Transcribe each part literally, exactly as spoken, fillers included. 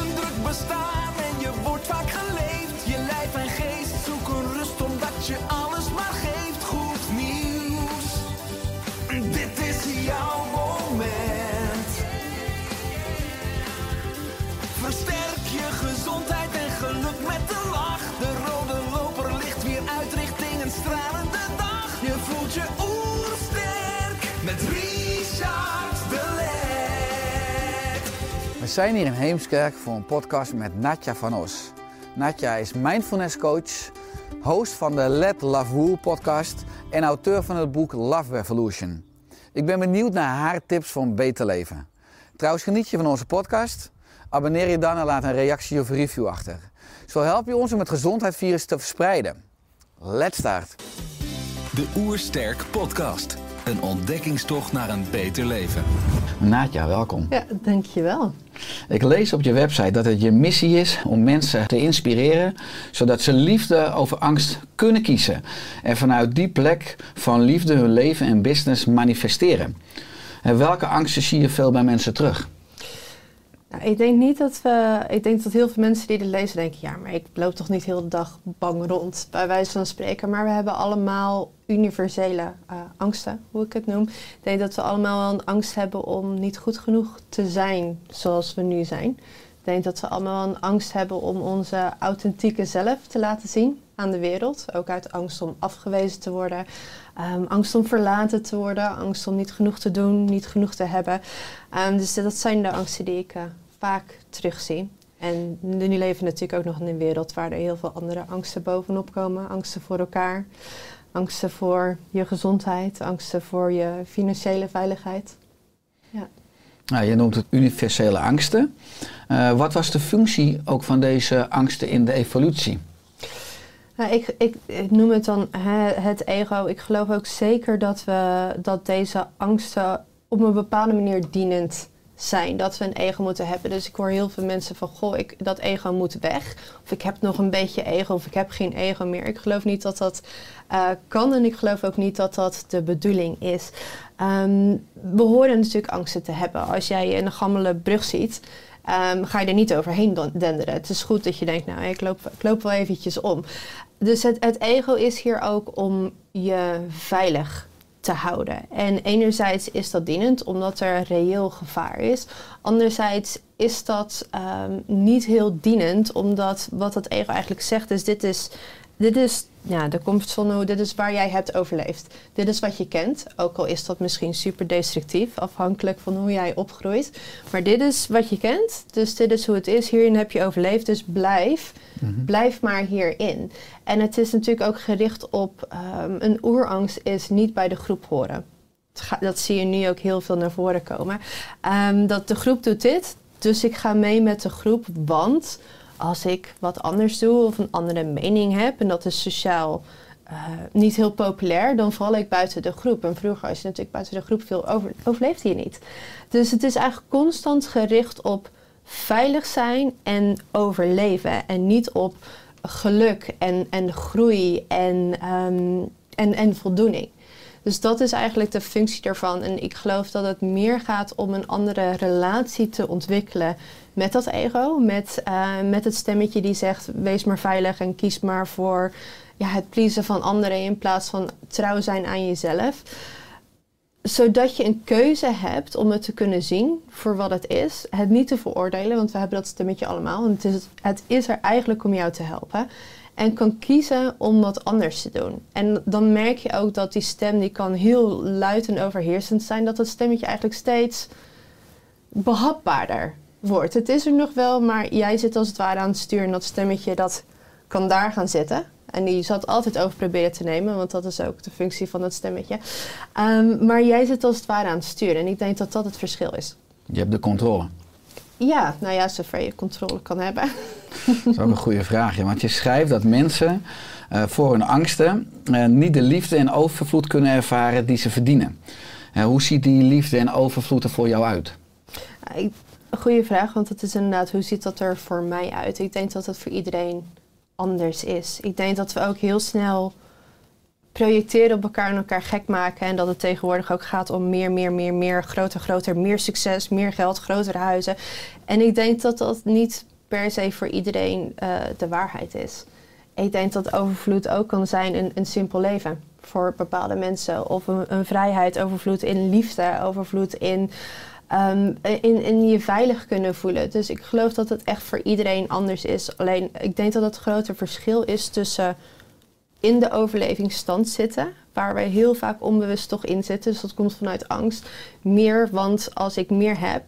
een druk bestaan en je wordt vaak geleefd. Je lijf en geest zoeken rust omdat je alles maar geeft. Goed nieuws, dit is jouw moment. Versterk je gezondheid en geluk met de lach. De rode loper ligt weer uit richting een stralende dag. Je voelt je oersterk met Richard de Let. We zijn hier in Heemskerk voor een podcast met Nadia van Os. Nadia is mindfulness coach, host van de Let Love Wool podcast en auteur van het boek Love Revolution. Ik ben benieuwd naar haar tips voor een beter leven. Trouwens, geniet je van onze podcast? Abonneer je dan en laat een reactie of review achter. Zo help je ons om het gezondheidsvirus te verspreiden. Let's start! De Oersterk podcast. Een ontdekkingstocht naar een beter leven. Nadia, welkom. Ja, dankjewel. Ik lees op je website dat het je missie is om mensen te inspireren, zodat ze liefde over angst kunnen kiezen. En vanuit die plek van liefde hun leven en business manifesteren. En welke angsten zie je veel bij mensen terug? Ik denk niet dat we, ik denk dat heel veel mensen die dit lezen denken, ja, maar ik loop toch niet heel de dag bang rond, bij wijze van spreken. Maar we hebben allemaal universele uh, angsten, hoe ik het noem. Ik denk dat we allemaal wel een angst hebben om niet goed genoeg te zijn zoals we nu zijn. Ik denk dat we allemaal wel een angst hebben om onze authentieke zelf te laten zien aan de wereld. Ook uit angst om afgewezen te worden, um, angst om verlaten te worden, angst om niet genoeg te doen, niet genoeg te hebben. Um, dus dat zijn de angsten die ik uh, vaak terugzie. En nu leven we natuurlijk ook nog in een wereld waar er heel veel andere angsten bovenop komen. Angsten voor elkaar, angsten voor je gezondheid, angsten voor je financiële veiligheid. Ja. Nou, je noemt het universele angsten. Uh, wat was de functie ook van deze angsten in de evolutie? Nou, ik, ik, ik noem het dan hè, het ego. Ik geloof ook zeker dat, we, dat deze angsten op een bepaalde manier dienend zijn. Dat we een ego moeten hebben. Dus ik hoor heel veel mensen van, goh, ik, dat ego moet weg. Of ik heb nog een beetje ego of ik heb geen ego meer. Ik geloof niet dat dat uh, kan en ik geloof ook niet dat dat de bedoeling is. Um, we horen natuurlijk angsten te hebben. Als jij een gammele brug ziet, Um, ga je er niet overheen denderen. Het is goed dat je denkt, nou, ik loop, ik loop wel eventjes om. Dus het, het ego is hier ook om je veilig te houden. En enerzijds is dat dienend, omdat er reëel gevaar is. Anderzijds is dat um, niet heel dienend, omdat wat dat ego eigenlijk zegt is, dit is... Dit is ja, de comfortzone, dit is waar jij hebt overleefd. Dit is wat je kent, ook al is dat misschien super destructief, afhankelijk van hoe jij opgroeit. Maar dit is wat je kent, dus dit is hoe het is. Hierin heb je overleefd, dus blijf, mm-hmm. blijf maar hierin. En het is natuurlijk ook gericht op, um, een oerangst is niet bij de groep horen. Dat zie je nu ook heel veel naar voren komen. Um, dat de groep doet dit, dus ik ga mee met de groep, want als ik wat anders doe of een andere mening heb en dat is sociaal uh, niet heel populair, dan val ik buiten de groep. En vroeger, als je natuurlijk buiten de groep viel, over, overleefde je niet. Dus het is eigenlijk constant gericht op veilig zijn en overleven. En niet op geluk en, en groei en, um, en, en voldoening. Dus dat is eigenlijk de functie daarvan. En ik geloof dat het meer gaat om een andere relatie te ontwikkelen met dat ego. Met, uh, met het stemmetje die zegt, wees maar veilig en kies maar voor ja, het pleasen van anderen in plaats van trouw zijn aan jezelf. Zodat je een keuze hebt om het te kunnen zien voor wat het is. Het niet te veroordelen, want we hebben dat stemmetje allemaal. En het is, het is er eigenlijk om jou te helpen. En kan kiezen om wat anders te doen. En dan merk je ook dat die stem, die kan heel luid en overheersend zijn, dat dat stemmetje eigenlijk steeds behapbaarder wordt. Het is er nog wel, maar jij zit als het ware aan het stuur en dat stemmetje dat kan daar gaan zitten. En die zal het altijd over proberen te nemen, want dat is ook de functie van dat stemmetje. Um, maar jij zit als het ware aan het stuur en ik denk dat dat het verschil is. Je hebt de controle. Ja, nou ja, zover je controle kan hebben. Dat is ook een goede vraag, ja, want je schrijft dat mensen uh, voor hun angsten uh, niet de liefde en overvloed kunnen ervaren die ze verdienen. Uh, hoe ziet die liefde en overvloed er voor jou uit? Uh, ik, een goede vraag, want het is inderdaad, hoe ziet dat er voor mij uit? Ik denk dat dat voor iedereen anders is. Ik denk dat we ook heel snel projecteren op elkaar en elkaar gek maken. En dat het tegenwoordig ook gaat om meer, meer, meer, meer, groter, groter, meer succes, meer geld, grotere huizen. En ik denk dat dat niet per se voor iedereen uh, de waarheid is. Ik denk dat overvloed ook kan zijn een, een simpel leven voor bepaalde mensen. Of een, een vrijheid, overvloed in liefde, overvloed in, um, in, in je veilig kunnen voelen. Dus ik geloof dat het echt voor iedereen anders is. Alleen ik denk dat het grote verschil is tussen in de overlevingsstand zitten, waar wij heel vaak onbewust toch in zitten. Dus dat komt vanuit angst. Meer, want als ik meer heb,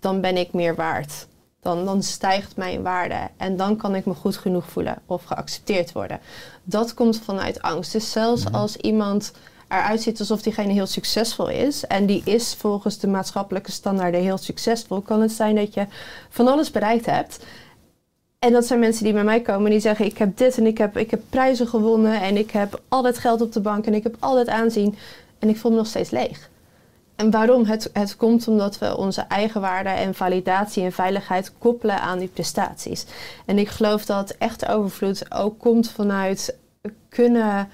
dan ben ik meer waard. Dan, dan stijgt mijn waarde en dan kan ik me goed genoeg voelen of geaccepteerd worden. Dat komt vanuit angst. Dus zelfs als iemand eruit ziet alsof diegene heel succesvol is en die is volgens de maatschappelijke standaarden heel succesvol, kan het zijn dat je van alles bereikt hebt. En dat zijn mensen die bij mij komen en die zeggen, ik heb dit en ik heb, ik heb prijzen gewonnen en ik heb al dat geld op de bank en ik heb al dat aanzien en ik voel me nog steeds leeg. En waarom? Het, het komt omdat we onze eigen waarde en validatie en veiligheid koppelen aan die prestaties. En ik geloof dat echte overvloed ook komt vanuit kunnen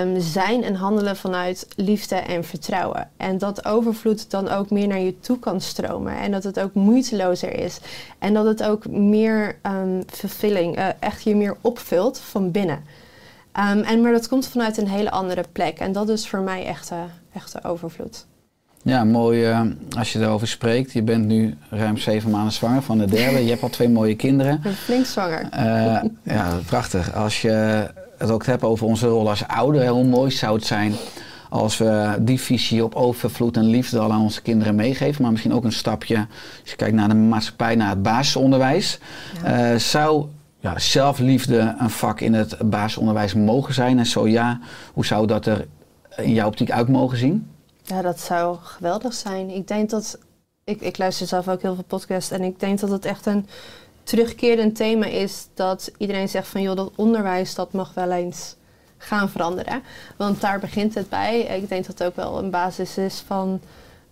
um, zijn en handelen vanuit liefde en vertrouwen. En dat overvloed dan ook meer naar je toe kan stromen. En dat het ook moeitelozer is. En dat het ook meer um, vervulling, uh, echt je meer opvult van binnen. Um, en, maar dat komt vanuit een hele andere plek. En dat is voor mij echte, echte overvloed. Ja, mooi uh, als je daarover spreekt. Je bent nu ruim zeven maanden zwanger van de derde. Je hebt al twee mooie kinderen. Flink zwanger. Uh, ja, prachtig. Als je het ook hebt over onze rol als ouder, hoe mooi zou het zijn als we die visie op overvloed en liefde al aan onze kinderen meegeven. Maar misschien ook een stapje, als je kijkt naar de maatschappij, naar het basisonderwijs. Ja. Uh, zou ja, zelfliefde een vak in het basisonderwijs mogen zijn? En zo ja, hoe zou dat er in jouw optiek uit mogen zien? Ja, dat zou geweldig zijn. Ik denk dat, ik, ik luister zelf ook heel veel podcasts en ik denk dat het echt een terugkerend thema is dat iedereen zegt van joh, dat onderwijs dat mag wel eens gaan veranderen. Want daar begint het bij. Ik denk dat het ook wel een basis is van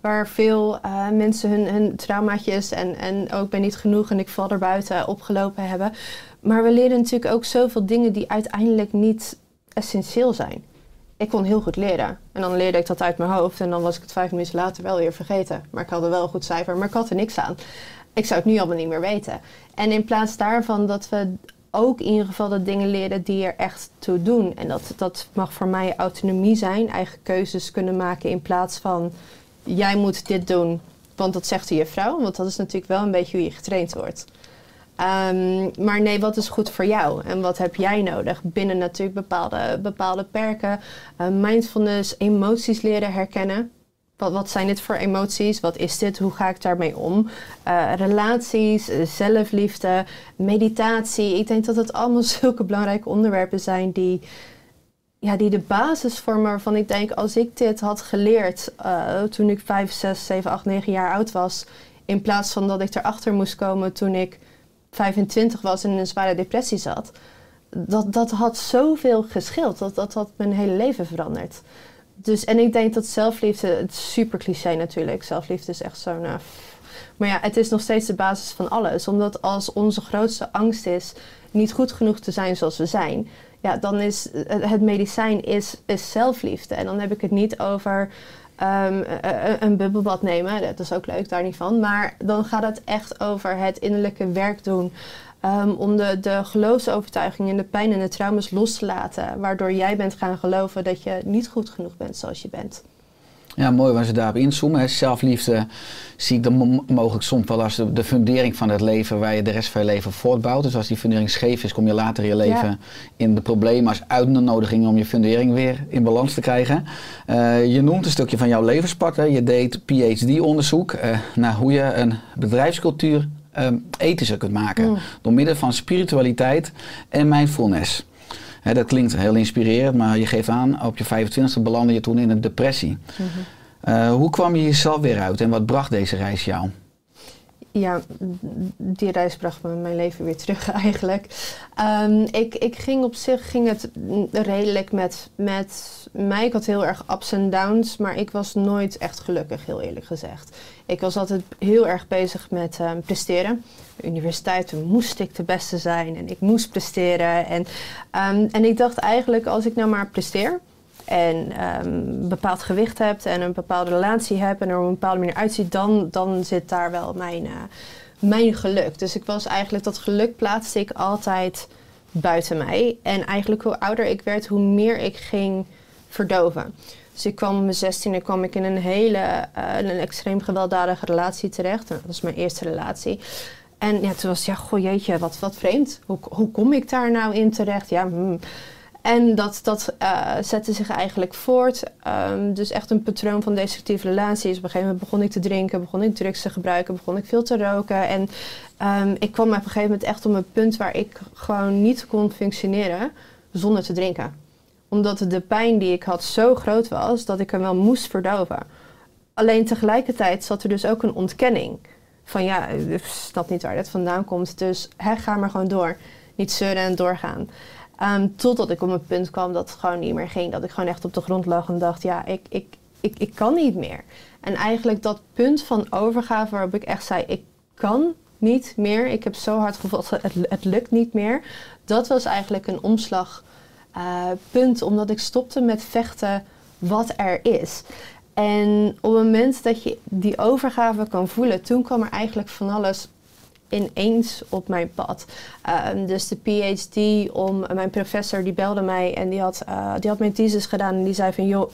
waar veel uh, mensen hun, hun traumaatjes en, en ook ben niet genoeg en ik val er buiten opgelopen hebben. Maar we leren natuurlijk ook zoveel dingen die uiteindelijk niet essentieel zijn. Ik kon heel goed leren. En dan leerde ik dat uit mijn hoofd. En dan was ik het vijf minuten later wel weer vergeten. Maar ik had er wel een goed cijfer. Maar ik had er niks aan. Ik zou het nu allemaal niet meer weten. En in plaats daarvan dat we ook in ieder geval de dingen leren die er echt toe doen. En dat, dat mag voor mij autonomie zijn. Eigen keuzes kunnen maken in plaats van jij moet dit doen. Want dat zegt de juffrouw. Want dat is natuurlijk wel een beetje hoe je getraind wordt. Um, maar nee, wat is goed voor jou? En wat heb jij nodig? Binnen natuurlijk bepaalde, bepaalde perken. Uh, mindfulness, emoties leren herkennen. Wat, wat zijn dit voor emoties? Wat is dit? Hoe ga ik daarmee om? Uh, relaties, zelfliefde, meditatie. Ik denk dat het allemaal zulke belangrijke onderwerpen zijn die, ja, die de basis vormen. Waarvan ik denk, als ik dit had geleerd uh, toen ik vijf, zes, zeven, acht, negen jaar oud was. In plaats van dat ik erachter moest komen toen ik vijfentwintig was en in een zware depressie zat, dat, dat had zoveel geschild. Dat, dat had mijn hele leven veranderd. Dus, en ik denk dat zelfliefde, het is super cliché natuurlijk, zelfliefde is echt zo'n... Uh, maar ja, het is nog steeds de basis van alles. Omdat als onze grootste angst is niet goed genoeg te zijn zoals we zijn, ja, dan is het medicijn is, is zelfliefde. En dan heb ik het niet over Um, een bubbelbad nemen, dat is ook leuk, daar niet van. Maar dan gaat het echt over het innerlijke werk doen. Um, om de, de geloofsovertuigingen en de pijn en de trauma's los te laten. Waardoor jij bent gaan geloven dat je niet goed genoeg bent zoals je bent. Ja, mooi waar ze daarop inzoomen. Hè. Zelfliefde zie ik dan mogelijk soms wel als de, de fundering van het leven waar je de rest van je leven voortbouwt. Dus als die fundering scheef is, kom je later in je leven ja. in de problemen als uitnodiging om je fundering weer in balans te krijgen. Uh, je noemt een stukje van jouw levenspad. Hè. Je deed P H D-onderzoek uh, naar hoe je een bedrijfscultuur um, ethischer kunt maken. Mm. Door middel van spiritualiteit en mindfulness. He, dat klinkt heel inspirerend, maar je geeft aan, op je vijfentwintigste belandde je toen in een depressie. Mm-hmm. uh, hoe kwam je jezelf weer uit en wat bracht deze reis jou? ja, die reis bracht me mijn leven weer terug eigenlijk. Um, ik, ik ging op zich ging het redelijk met, met mij. Ik had heel erg ups en downs, maar ik was nooit echt gelukkig, heel eerlijk gezegd. Ik was altijd heel erg bezig met um, presteren. De universiteit, toen moest ik de beste zijn en ik moest presteren. En, um, en ik dacht eigenlijk, als ik nou maar presteer en um, een bepaald gewicht hebt en een bepaalde relatie hebt en er op een bepaalde manier uitziet, dan, dan zit daar wel mijn, uh, mijn geluk. Dus ik was eigenlijk, dat geluk plaatste ik altijd buiten mij. En eigenlijk hoe ouder ik werd, hoe meer ik ging verdoven. Dus ik kwam op mijn zestiende kwam ik in een hele, uh, een extreem gewelddadige relatie terecht. Dat was mijn eerste relatie. En ja, toen was het, ja, goh, jeetje, wat, wat vreemd. Hoe, hoe kom ik daar nou in terecht? Ja, hmm. En dat, dat uh, zette zich eigenlijk voort. Um, dus echt een patroon van destructieve relaties. Op een gegeven moment begon ik te drinken, begon ik drugs te gebruiken, begon ik veel te roken. En um, ik kwam op een gegeven moment echt op een punt waar ik gewoon niet kon functioneren zonder te drinken. Omdat de pijn die ik had zo groot was dat ik hem wel moest verdoven. Alleen tegelijkertijd zat er dus ook een ontkenning. Van ja, ik snap niet waar dat vandaan komt. Dus hè, ga maar gewoon door. Niet zeuren en doorgaan. Um, totdat ik op een punt kwam dat het gewoon niet meer ging. Dat ik gewoon echt op de grond lag en dacht, ja, ik, ik, ik, ik kan niet meer. En eigenlijk dat punt van overgave waarop ik echt zei, ik kan niet meer. Ik heb zo hard gevoeld, het, het lukt niet meer. Dat was eigenlijk een omslagpunt, uh, omdat ik stopte met vechten wat er is. En op het moment dat je die overgave kan voelen, toen kwam er eigenlijk van alles ineens op mijn pad. Um, dus de P H D, om, mijn professor die belde mij en die had, uh, die had mijn thesis gedaan. En die zei van, joh,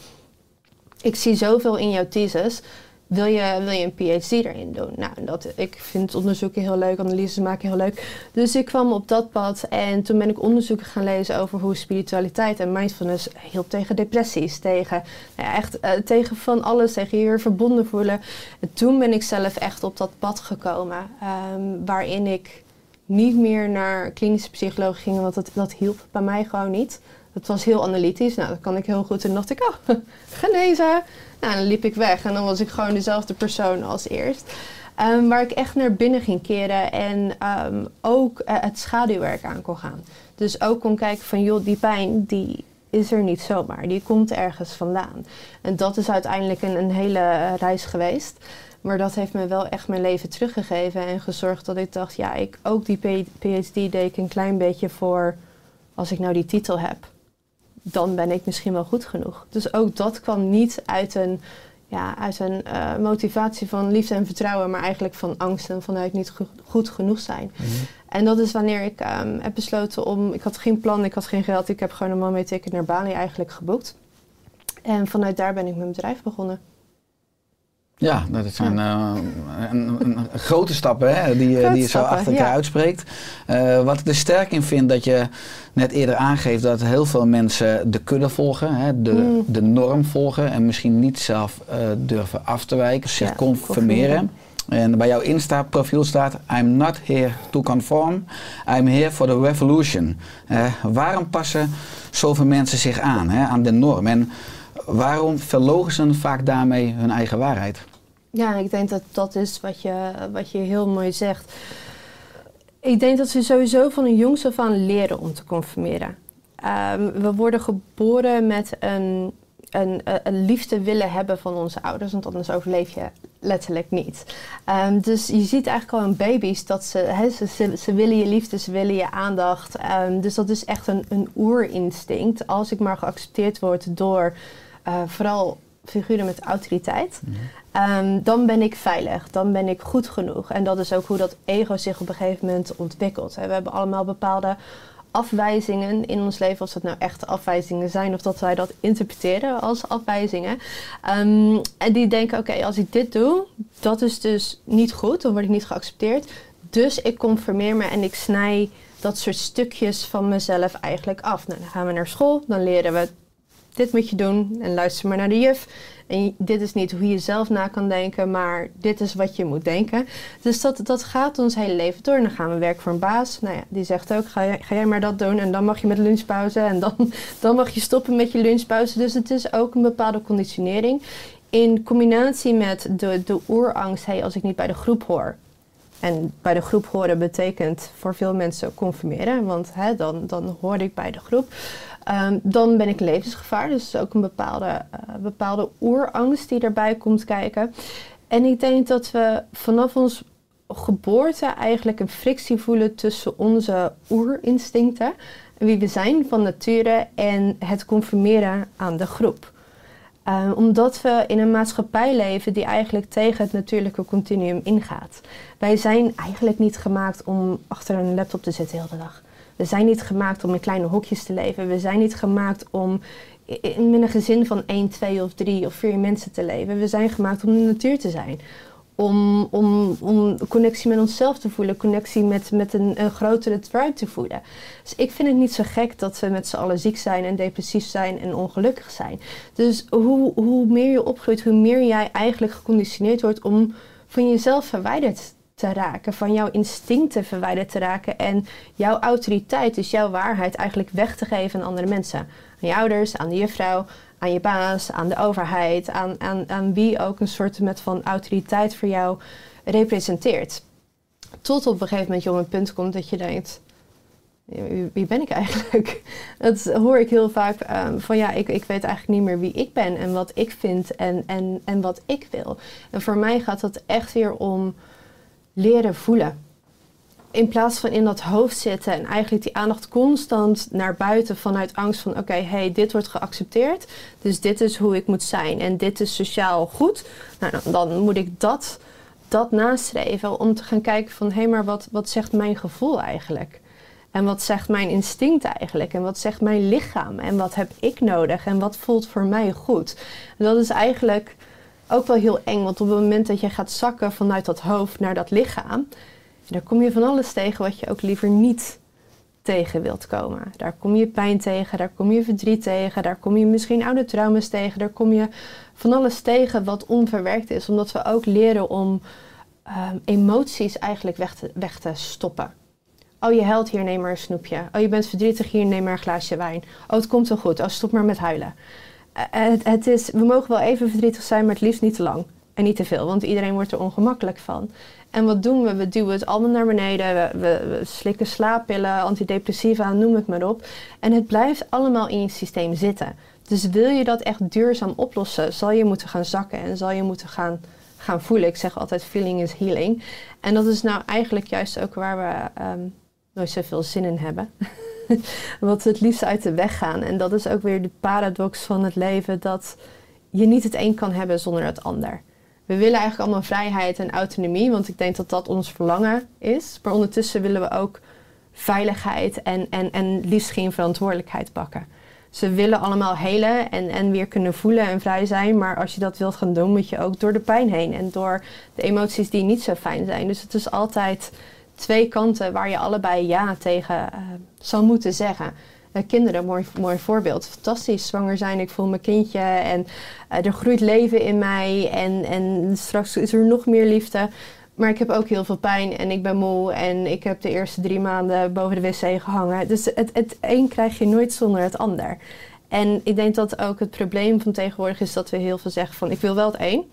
ik zie zoveel in jouw thesis. Wil je, wil je een P H D erin doen? Nou, dat, ik vind onderzoeken heel leuk, analyses maken heel leuk. Dus ik kwam op dat pad en toen ben ik onderzoeken gaan lezen over hoe spiritualiteit en mindfulness hielp tegen depressies, tegen, nou ja, echt, uh, tegen van alles, tegen je weer verbonden voelen. En toen ben ik zelf echt op dat pad gekomen, um, waarin ik niet meer naar klinische psycholoog ging, want dat, dat hielp bij mij gewoon niet. Dat was heel analytisch, nou dat kan ik heel goed. En dan dacht ik, oh, genezen. Nou, dan liep ik weg en dan was ik gewoon dezelfde persoon als eerst. Um, waar ik echt naar binnen ging keren en um, ook uh, het schaduwwerk aan kon gaan. Dus ook kon kijken van, joh, die pijn die is er niet zomaar. Die komt ergens vandaan. En dat is uiteindelijk een, een hele reis geweest. Maar dat heeft me wel echt mijn leven teruggegeven en gezorgd dat ik dacht, ja, ik ook die P H D deed ik een klein beetje voor, als ik nou die titel heb, dan ben ik misschien wel goed genoeg. Dus ook dat kwam niet uit een, ja, uit een uh, motivatie van liefde en vertrouwen, maar eigenlijk van angst en vanuit niet go- goed genoeg zijn. Mm-hmm. En dat is wanneer ik um, heb besloten om, ik had geen plan, ik had geen geld, ik heb gewoon een one-way ticket naar Bali eigenlijk geboekt. En vanuit daar ben ik mijn bedrijf begonnen. Ja, dat zijn uh, een, een grote stappen hè, die, grote die je zo stappen, achter elkaar ja. uitspreekt. Uh, wat ik er sterk in vind, dat je net eerder aangeeft dat heel veel mensen de kudde volgen, hè, de, mm. de norm volgen en misschien niet zelf uh, durven af te wijken, zich ja, conformeren. En bij jouw Insta-profiel staat, I'm not here to conform, I'm here for the revolution. Uh, waarom passen zoveel mensen zich aan, hè, aan de norm? En waarom verloochenen ze vaak daarmee hun eigen waarheid? Ja, ik denk dat dat is wat je, wat je heel mooi zegt. Ik denk dat we sowieso van jongs af aan leren om te conformeren. Um, we worden geboren met een, een, een liefde willen hebben van onze ouders, want anders overleef je letterlijk niet. Um, dus je ziet eigenlijk al in baby's dat ze, he, ze, ze willen je liefde, ze willen je aandacht. Um, dus dat is echt een, een oerinstinct. Als ik maar geaccepteerd word door uh, vooral figuren met autoriteit, mm-hmm. um, dan ben ik veilig, dan ben ik goed genoeg. En dat is ook hoe dat ego zich op een gegeven moment ontwikkelt. Hè. We hebben allemaal bepaalde afwijzingen in ons leven, als dat nou echte afwijzingen zijn of dat wij dat interpreteren als afwijzingen. Um, en die denken, oké, okay, als ik dit doe, dat is dus niet goed, dan word ik niet geaccepteerd. Dus ik conformeer me en ik snij dat soort stukjes van mezelf eigenlijk af. Nou, dan gaan we naar school, dan leren we dit moet je doen en luister maar naar de juf. En dit is niet hoe je zelf na kan denken, maar dit is wat je moet denken. Dus dat, dat gaat ons hele leven door. En dan gaan we werken voor een baas. Nou ja, die zegt ook, ga, ga jij maar dat doen en dan mag je met lunchpauze. En dan, dan mag je stoppen met je lunchpauze. Dus het is ook een bepaalde conditionering. In combinatie met de, de oerangst, hey, als ik niet bij de groep hoor, En bij de groep horen betekent voor veel mensen conformeren, want hè, dan, dan hoorde ik bij de groep. Um, dan ben ik levensgevaar, dus ook een bepaalde, uh, bepaalde oerangst die erbij komt kijken. En ik denk dat we vanaf ons geboorte eigenlijk een frictie voelen tussen onze oerinstincten, wie we zijn van nature, en het conformeren aan de groep. Um, omdat we in een maatschappij leven die eigenlijk tegen het natuurlijke continuum ingaat. Wij zijn eigenlijk niet gemaakt om achter een laptop te zitten de hele dag. We zijn niet gemaakt om in kleine hokjes te leven. We zijn niet gemaakt om in een gezin van één, twee of drie of vier mensen te leven. We zijn gemaakt om de natuur te zijn. Om, om, om connectie met onszelf te voelen, connectie met, met een, een grotere tribe te voelen. Dus ik vind het niet zo gek dat we met z'n allen ziek zijn en depressief zijn en ongelukkig zijn. Dus hoe, hoe meer je opgroeit, hoe meer jij eigenlijk geconditioneerd wordt om van jezelf verwijderd te raken. Van jouw instincten verwijderd te raken en jouw autoriteit, dus jouw waarheid, eigenlijk weg te geven aan andere mensen. Aan je ouders, aan de juffrouw, aan je baas, aan de overheid, aan, aan, aan wie ook een soort van autoriteit voor jou representeert. Tot op een gegeven moment je op een punt komt dat je denkt, wie ben ik eigenlijk? Dat hoor ik heel vaak um, van ja, ik, ik weet eigenlijk niet meer wie ik ben en wat ik vind en, en, en wat ik wil. En voor mij gaat dat echt weer om leren voelen. In plaats van in dat hoofd zitten en eigenlijk die aandacht constant naar buiten vanuit angst van oké, okay, hey, dit wordt geaccepteerd, dus dit is hoe ik moet zijn en dit is sociaal goed. Nou, dan, dan moet ik dat, dat nastreven om te gaan kijken van hé, hey, maar wat, wat zegt mijn gevoel eigenlijk? En wat zegt mijn instinct eigenlijk? En wat zegt mijn lichaam? En wat heb ik nodig? En wat voelt voor mij goed? En dat is eigenlijk ook wel heel eng, want op het moment dat je gaat zakken vanuit dat hoofd naar dat lichaam, daar kom je van alles tegen wat je ook liever niet tegen wilt komen. Daar kom je pijn tegen, daar kom je verdriet tegen, daar kom je misschien oude trauma's tegen, daar kom je van alles tegen wat onverwerkt is. Omdat we ook leren om um, emoties eigenlijk weg te, weg te stoppen. Oh, je huilt, hier, neem maar een snoepje. Oh, je bent verdrietig, hier, neem maar een glaasje wijn. Oh, het komt wel goed. Oh, stop maar met huilen. Uh, het, het is, we mogen wel even verdrietig zijn, maar het liefst niet te lang. En niet te veel, want iedereen wordt er ongemakkelijk van. En wat doen we? We duwen het allemaal naar beneden. We, we, we slikken slaappillen, antidepressiva, noem het maar op. En het blijft allemaal in je systeem zitten. Dus wil je dat echt duurzaam oplossen, zal je moeten gaan zakken en zal je moeten gaan, gaan voelen. Ik zeg altijd, feeling is healing. En dat is nou eigenlijk juist ook waar we um, nooit zoveel zin in hebben. Wat we het liefst uit de weg gaan. En dat is ook weer de paradox van het leven, dat je niet het een kan hebben zonder het ander. We willen eigenlijk allemaal vrijheid en autonomie, want ik denk dat dat ons verlangen is. Maar ondertussen willen we ook veiligheid en, en, en liefst geen verantwoordelijkheid pakken. Ze dus willen allemaal helen en, en weer kunnen voelen en vrij zijn. Maar als je dat wilt gaan doen, moet je ook door de pijn heen en door de emoties die niet zo fijn zijn. Dus het is altijd twee kanten waar je allebei ja tegen uh, zou moeten zeggen. Uh, kinderen, mooi, mooi voorbeeld. Fantastisch, zwanger zijn, ik voel mijn kindje en uh, er groeit leven in mij en, en straks is er nog meer liefde. Maar ik heb ook heel veel pijn en ik ben moe en ik heb de eerste drie maanden boven de wc gehangen. Dus het, het een krijg je nooit zonder het ander. En ik denk dat ook het probleem van tegenwoordig is dat we heel veel zeggen van ik wil wel het een,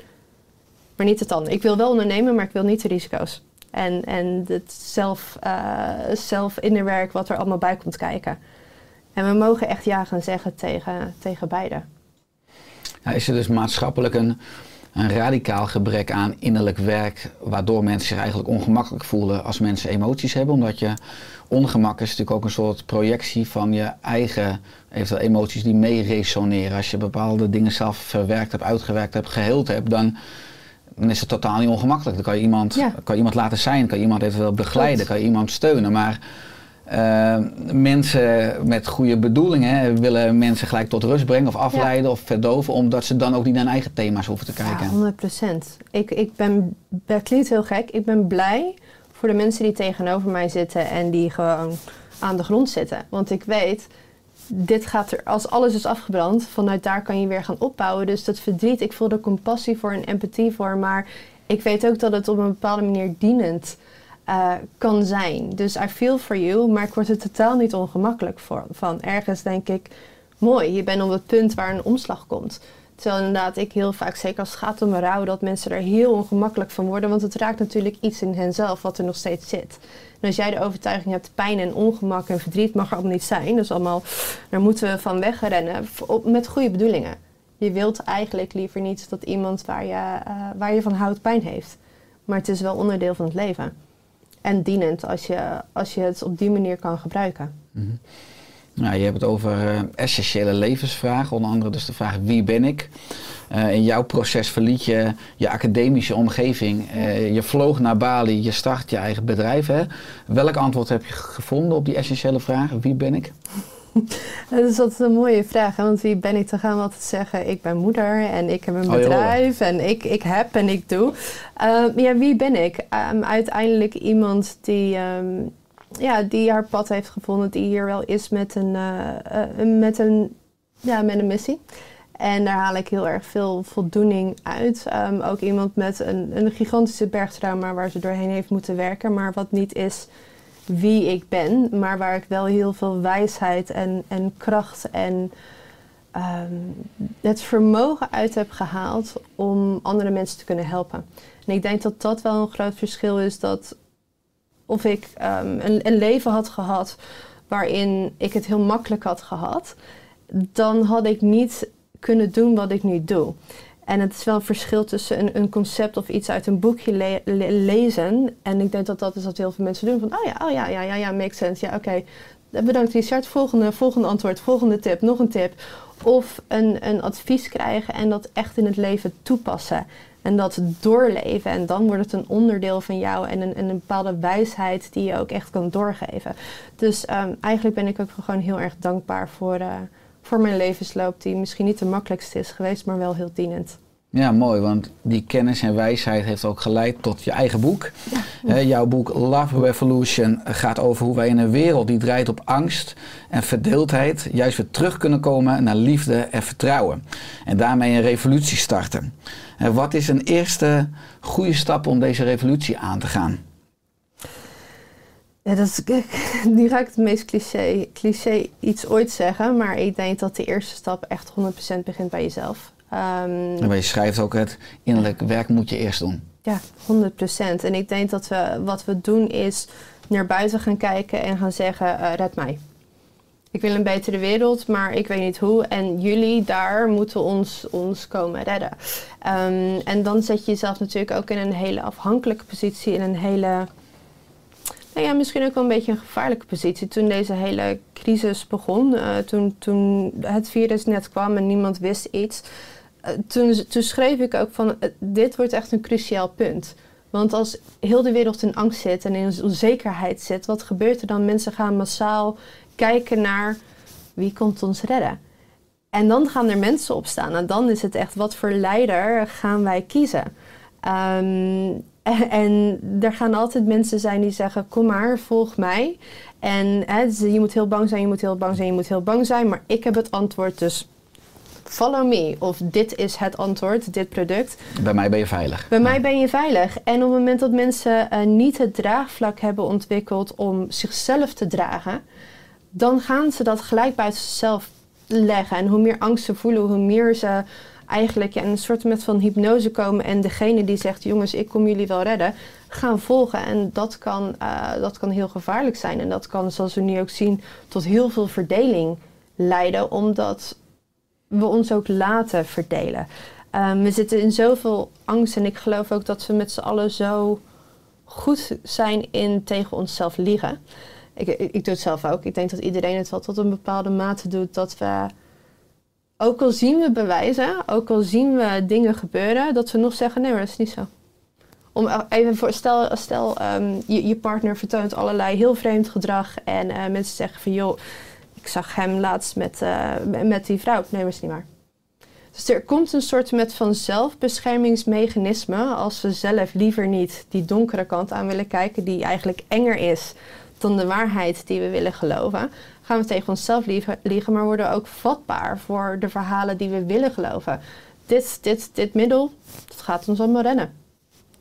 maar niet het ander. Ik wil wel ondernemen, maar ik wil niet de risico's. En, en het zelf, uh, zelf innerwerk wat er allemaal bij komt kijken. En we mogen echt ja gaan zeggen tegen, tegen beide. Nou, is er dus maatschappelijk een, een radicaal gebrek aan innerlijk werk, waardoor mensen zich eigenlijk ongemakkelijk voelen als mensen emoties hebben? Omdat je ongemak is natuurlijk ook een soort projectie van je eigen eventueel emoties die mee resoneren. Als je bepaalde dingen zelf verwerkt hebt, uitgewerkt hebt, geheeld hebt, dan, dan is het totaal niet ongemakkelijk. Dan kan je iemand, ja. kan je iemand laten zijn, kan je iemand eventueel begeleiden, Klopt. Kan je iemand steunen. Maar Uh, mensen met goede bedoelingen willen mensen gelijk tot rust brengen of afleiden ja. of verdoven, omdat ze dan ook niet naar hun eigen thema's hoeven te kijken. Ja, honderd procent. Ik, ik ben, dat klinkt heel gek, ik ben blij voor de mensen die tegenover mij zitten en die gewoon aan de grond zitten. Want ik weet, dit gaat er, als alles is afgebrand, vanuit daar kan je weer gaan opbouwen. Dus dat verdriet, ik voel er compassie voor en empathie voor, maar ik weet ook dat het op een bepaalde manier dienend Uh, kan zijn. Dus I feel for you, maar ik word er totaal niet ongemakkelijk voor, van. Ergens denk ik, mooi, je bent op het punt waar een omslag komt. Terwijl inderdaad ik heel vaak, zeker als het gaat om rouw, dat mensen er heel ongemakkelijk van worden. Want het raakt natuurlijk iets in henzelf wat er nog steeds zit. En als jij de overtuiging hebt, pijn en ongemak en verdriet mag er allemaal niet zijn. Dus allemaal, daar moeten we van wegrennen met goede bedoelingen. Je wilt eigenlijk liever niet dat iemand waar je, uh, waar je van houdt pijn heeft. Maar het is wel onderdeel van het leven. En dienend als je, als je het op die manier kan gebruiken. Mm-hmm. Nou, je hebt het over uh, essentiële levensvragen. Onder andere dus de vraag wie ben ik? Uh, in jouw proces verliet je je academische omgeving. Uh, je vloog naar Bali. Je start je eigen bedrijf. Hè? Welk antwoord heb je gevonden op die essentiële vraag? Wie ben ik? Dat is altijd een mooie vraag. Hè? Want wie ben ik? Dan gaan we altijd zeggen ik ben moeder. En ik heb een bedrijf. Oh, en ik, ik heb en ik doe. Uh, ja, wie ben ik? Um, uiteindelijk iemand die... Um, Ja, die haar pad heeft gevonden, die hier wel is met een, uh, uh, met een, ja, met een missie. En daar haal ik heel erg veel voldoening uit. Um, ook iemand met een, een gigantische bergtrauma waar ze doorheen heeft moeten werken. Maar wat niet is wie ik ben, maar waar ik wel heel veel wijsheid en, en kracht en um, het vermogen uit heb gehaald om andere mensen te kunnen helpen. En ik denk dat dat wel een groot verschil is, dat... Of ik um, een, een leven had gehad waarin ik het heel makkelijk had gehad. Dan had ik niet kunnen doen wat ik nu doe. En het is wel een verschil tussen een, een concept of iets uit een boekje le le lezen. En ik denk dat dat is wat heel veel mensen doen. Van oh ja, oh ja, ja, ja, ja, makes sense. Ja, oké. Okay. Bedankt Richard. Volgende, volgende antwoord, volgende tip, nog een tip. Of een, een advies krijgen en dat echt in het leven toepassen. En dat doorleven. En dan wordt het een onderdeel van jou en een, een bepaalde wijsheid die je ook echt kan doorgeven. Dus um, eigenlijk ben ik ook gewoon heel erg dankbaar voor, uh, voor mijn levensloop. Die misschien niet de makkelijkste is geweest, maar wel heel dienend. Ja, mooi. Want die kennis en wijsheid heeft ook geleid tot je eigen boek. Ja. He, jouw boek Love Revolution gaat over hoe wij in een wereld die draait op angst en verdeeldheid juist weer terug kunnen komen naar liefde en vertrouwen. En daarmee een revolutie starten. En wat is een eerste goede stap om deze revolutie aan te gaan? Ja, dat is, nu ga ik het meest cliché, cliché iets ooit zeggen. Maar ik denk dat de eerste stap echt honderd procent begint bij jezelf. Um, maar je schrijft ook, het innerlijk werk moet je eerst doen. Ja, honderd procent. En ik denk dat we wat we doen is naar buiten gaan kijken en gaan zeggen, uh, red mij. Ik wil een betere wereld, maar ik weet niet hoe. En jullie daar moeten ons, ons komen redden. Um, en dan zet je jezelf natuurlijk ook in een hele afhankelijke positie, in een hele... Nou ja, misschien ook wel een beetje een gevaarlijke positie. Toen deze hele crisis begon, uh, toen, toen het virus net kwam en niemand wist iets. Uh, toen, toen schreef ik ook van, uh, dit wordt echt een cruciaal punt. Want als heel de wereld in angst zit en in onzekerheid zit, wat gebeurt er dan? Mensen gaan massaal kijken naar wie komt ons redden. En dan gaan er mensen opstaan. En dan is het echt, wat voor leider gaan wij kiezen? Um, En er gaan altijd mensen zijn die zeggen, kom maar, volg mij. En hè, je moet heel bang zijn, je moet heel bang zijn, je moet heel bang zijn. Maar ik heb het antwoord, dus follow me. Of dit is het antwoord, dit product. Bij mij ben je veilig. Bij ja. mij ben je veilig. En op het moment dat mensen uh, niet het draagvlak hebben ontwikkeld om zichzelf te dragen, dan gaan ze dat gelijk buiten zichzelf leggen. En hoe meer angst ze voelen, hoe meer ze... Eigenlijk ja, een soort met van hypnose komen en degene die zegt, jongens, ik kom jullie wel redden, gaan volgen. En dat kan, uh, dat kan heel gevaarlijk zijn. En dat kan, zoals we nu ook zien, tot heel veel verdeling leiden, omdat we ons ook laten verdelen. Um, we zitten in zoveel angst en ik geloof ook dat we met z'n allen zo goed zijn in tegen onszelf liegen. Ik, ik, ik doe het zelf ook. Ik denk dat iedereen het wel tot een bepaalde mate doet, dat we... Ook al zien we bewijzen, ook al zien we dingen gebeuren, dat we nog zeggen, nee, maar dat is niet zo. Om even voor, stel, stel um, je, je partner vertoont allerlei heel vreemd gedrag en uh, mensen zeggen van, joh, ik zag hem laatst met, uh, met die vrouw. Nee, maar dat is niet waar. Dus er komt een soort met van zelfbeschermingsmechanisme als we zelf liever niet die donkere kant aan willen kijken, die eigenlijk enger is dan de waarheid die we willen geloven. Gaan we tegen onszelf liegen, maar worden ook vatbaar voor de verhalen die we willen geloven. Dit, dit, dit middel, dat gaat ons allemaal rennen.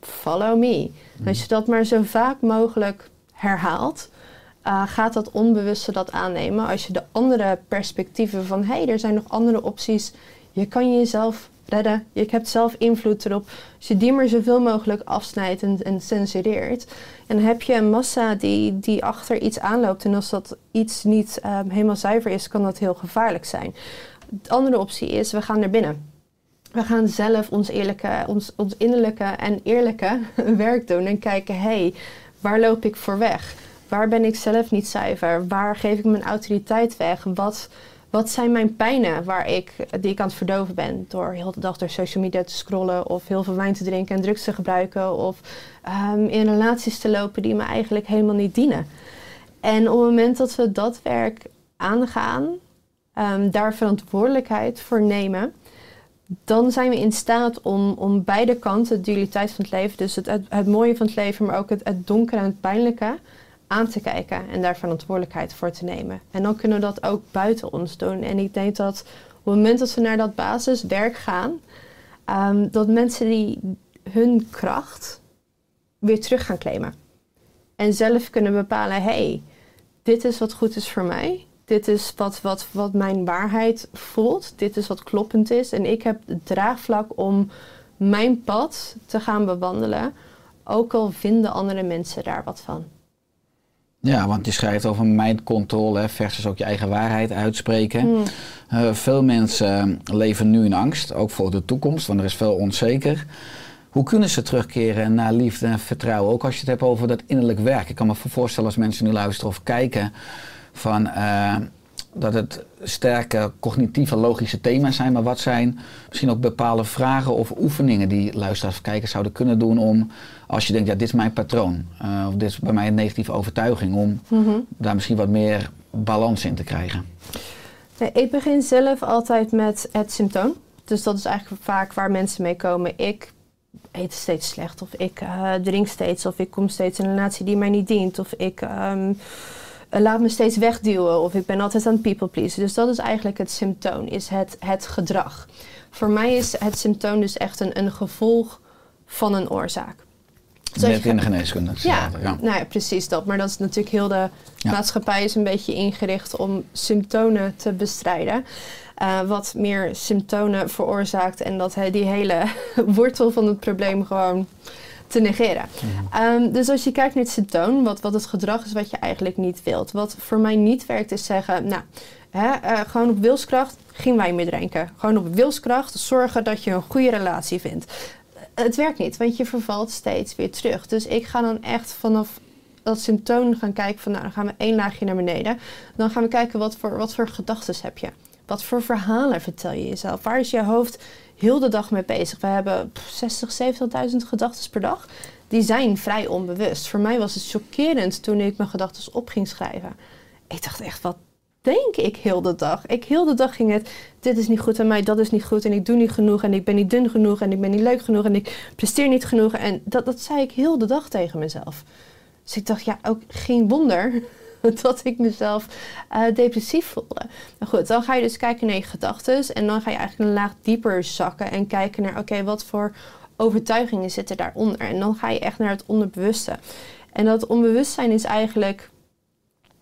Follow me. Mm. Als je dat maar zo vaak mogelijk herhaalt, uh, gaat dat onbewuste dat aannemen. Als je de andere perspectieven van, hé, hey, er zijn nog andere opties. Je kan jezelf redden. Je hebt zelf invloed erop. Dus je die maar zoveel mogelijk afsnijdt en, en censureert. En dan heb je een massa die, die achter iets aanloopt. En als dat iets niet um, helemaal zuiver is, kan dat heel gevaarlijk zijn. De andere optie is, we gaan er binnen. We gaan zelf ons, eerlijke, ons, ons innerlijke en eerlijke werk doen. En kijken, hé, hey, waar loop ik voor weg? Waar ben ik zelf niet zuiver? Waar geef ik mijn autoriteit weg? Wat... Wat zijn mijn pijnen waar ik, die ik aan het verdoven ben? Door heel de dag door social media te scrollen of heel veel wijn te drinken en drugs te gebruiken. Of um, in relaties te lopen die me eigenlijk helemaal niet dienen. En op het moment dat we dat werk aangaan, um, daar verantwoordelijkheid voor nemen. Dan zijn we in staat om, om beide kanten, de dualiteit van het leven. Dus het, het, het mooie van het leven, maar ook het, het donkere en het pijnlijke. Aan te kijken en daar verantwoordelijkheid voor te nemen. En dan kunnen we dat ook buiten ons doen. En ik denk dat op het moment dat we naar dat basiswerk gaan, um, dat mensen die hun kracht weer terug gaan claimen. En zelf kunnen bepalen, hé, hey, dit is wat goed is voor mij. Dit is wat, wat, wat mijn waarheid voelt. Dit is wat kloppend is. En ik heb het draagvlak om mijn pad te gaan bewandelen. Ook al vinden andere mensen daar wat van. Ja, want je schrijft over mindcontrole versus ook je eigen waarheid uitspreken. Mm. Uh, veel mensen leven nu in angst, ook voor de toekomst, want er is veel onzeker. Hoe kunnen ze terugkeren naar liefde en vertrouwen? Ook als je het hebt over dat innerlijk werk. Ik kan me voorstellen als mensen nu luisteren of kijken van, uh, dat het sterke cognitieve logische thema's zijn. Maar wat zijn misschien ook bepaalde vragen of oefeningen die luisteraars of kijkers zouden kunnen doen om, als je denkt, ja, dit is mijn patroon. Uh, of dit is bij mij een negatieve overtuiging. Om mm-hmm. daar misschien wat meer balans in te krijgen. Nee, ik begin zelf altijd met het symptoom. Dus dat is eigenlijk vaak waar mensen mee komen. Ik eet steeds slecht. Of ik uh, drink steeds. Of ik kom steeds in een relatie die mij niet dient. Of ik um, laat me steeds wegduwen. Of ik ben altijd aan het people pleasen. Dus dat is eigenlijk het symptoom. Is het, het gedrag. Voor mij is het symptoom dus echt een, een gevolg van een oorzaak. Net in de geneeskunde. Ja, ja. Nou ja, precies dat. Maar dat is natuurlijk heel de ja. maatschappij is een beetje ingericht om symptomen te bestrijden. Uh, wat meer symptomen veroorzaakt en dat hij die hele wortel van het probleem gewoon te negeren. Mm-hmm. Um, dus als je kijkt naar het symptoom, wat, wat het gedrag is wat je eigenlijk niet wilt. Wat voor mij niet werkt is zeggen, nou, hè, uh, gewoon op wilskracht geen wijn meer drinken. Gewoon op wilskracht zorgen dat je een goede relatie vindt. Het werkt niet, want je vervalt steeds weer terug. Dus ik ga dan echt vanaf dat symptoom gaan kijken van, nou, dan gaan we één laagje naar beneden. Dan gaan we kijken wat voor, wat voor gedachten heb je. Wat voor verhalen vertel je jezelf? Waar is je hoofd heel de dag mee bezig? We hebben zestigduizend, zeventigduizend gedachten per dag. Die zijn vrij onbewust. Voor mij was het chockerend toen ik mijn gedachten op ging schrijven. Ik dacht echt, wat denk ik heel de dag? Ik heel de dag ging het, dit is niet goed aan mij, dat is niet goed en ik doe niet genoeg en ik ben niet dun genoeg en ik ben niet leuk genoeg en ik presteer niet genoeg. En dat, dat zei ik heel de dag tegen mezelf. Dus ik dacht, ja, ook geen wonder dat ik mezelf uh, depressief voelde. Nou goed, dan ga je dus kijken naar je gedachten en dan ga je eigenlijk een laag dieper zakken en kijken naar, oké, okay, wat voor overtuigingen zitten daaronder? En dan ga je echt naar het onderbewuste. En dat onbewustzijn is eigenlijk,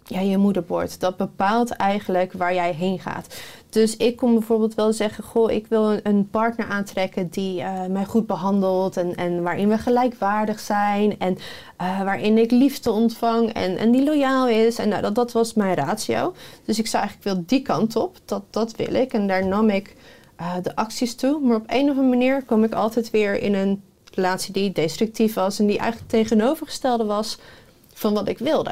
ja, je moederbord. Dat bepaalt eigenlijk waar jij heen gaat. Dus ik kon bijvoorbeeld wel zeggen, goh, ik wil een partner aantrekken die uh, mij goed behandelt. En, en waarin we gelijkwaardig zijn. En uh, waarin ik liefde ontvang. En, en die loyaal is. En nou, dat, dat was mijn ratio. Dus ik zei eigenlijk, wil die kant op. Dat, dat wil ik. En daar nam ik uh, de acties toe. Maar op een of andere manier kwam ik altijd weer in een relatie die destructief was. En die eigenlijk tegenovergestelde was van wat ik wilde.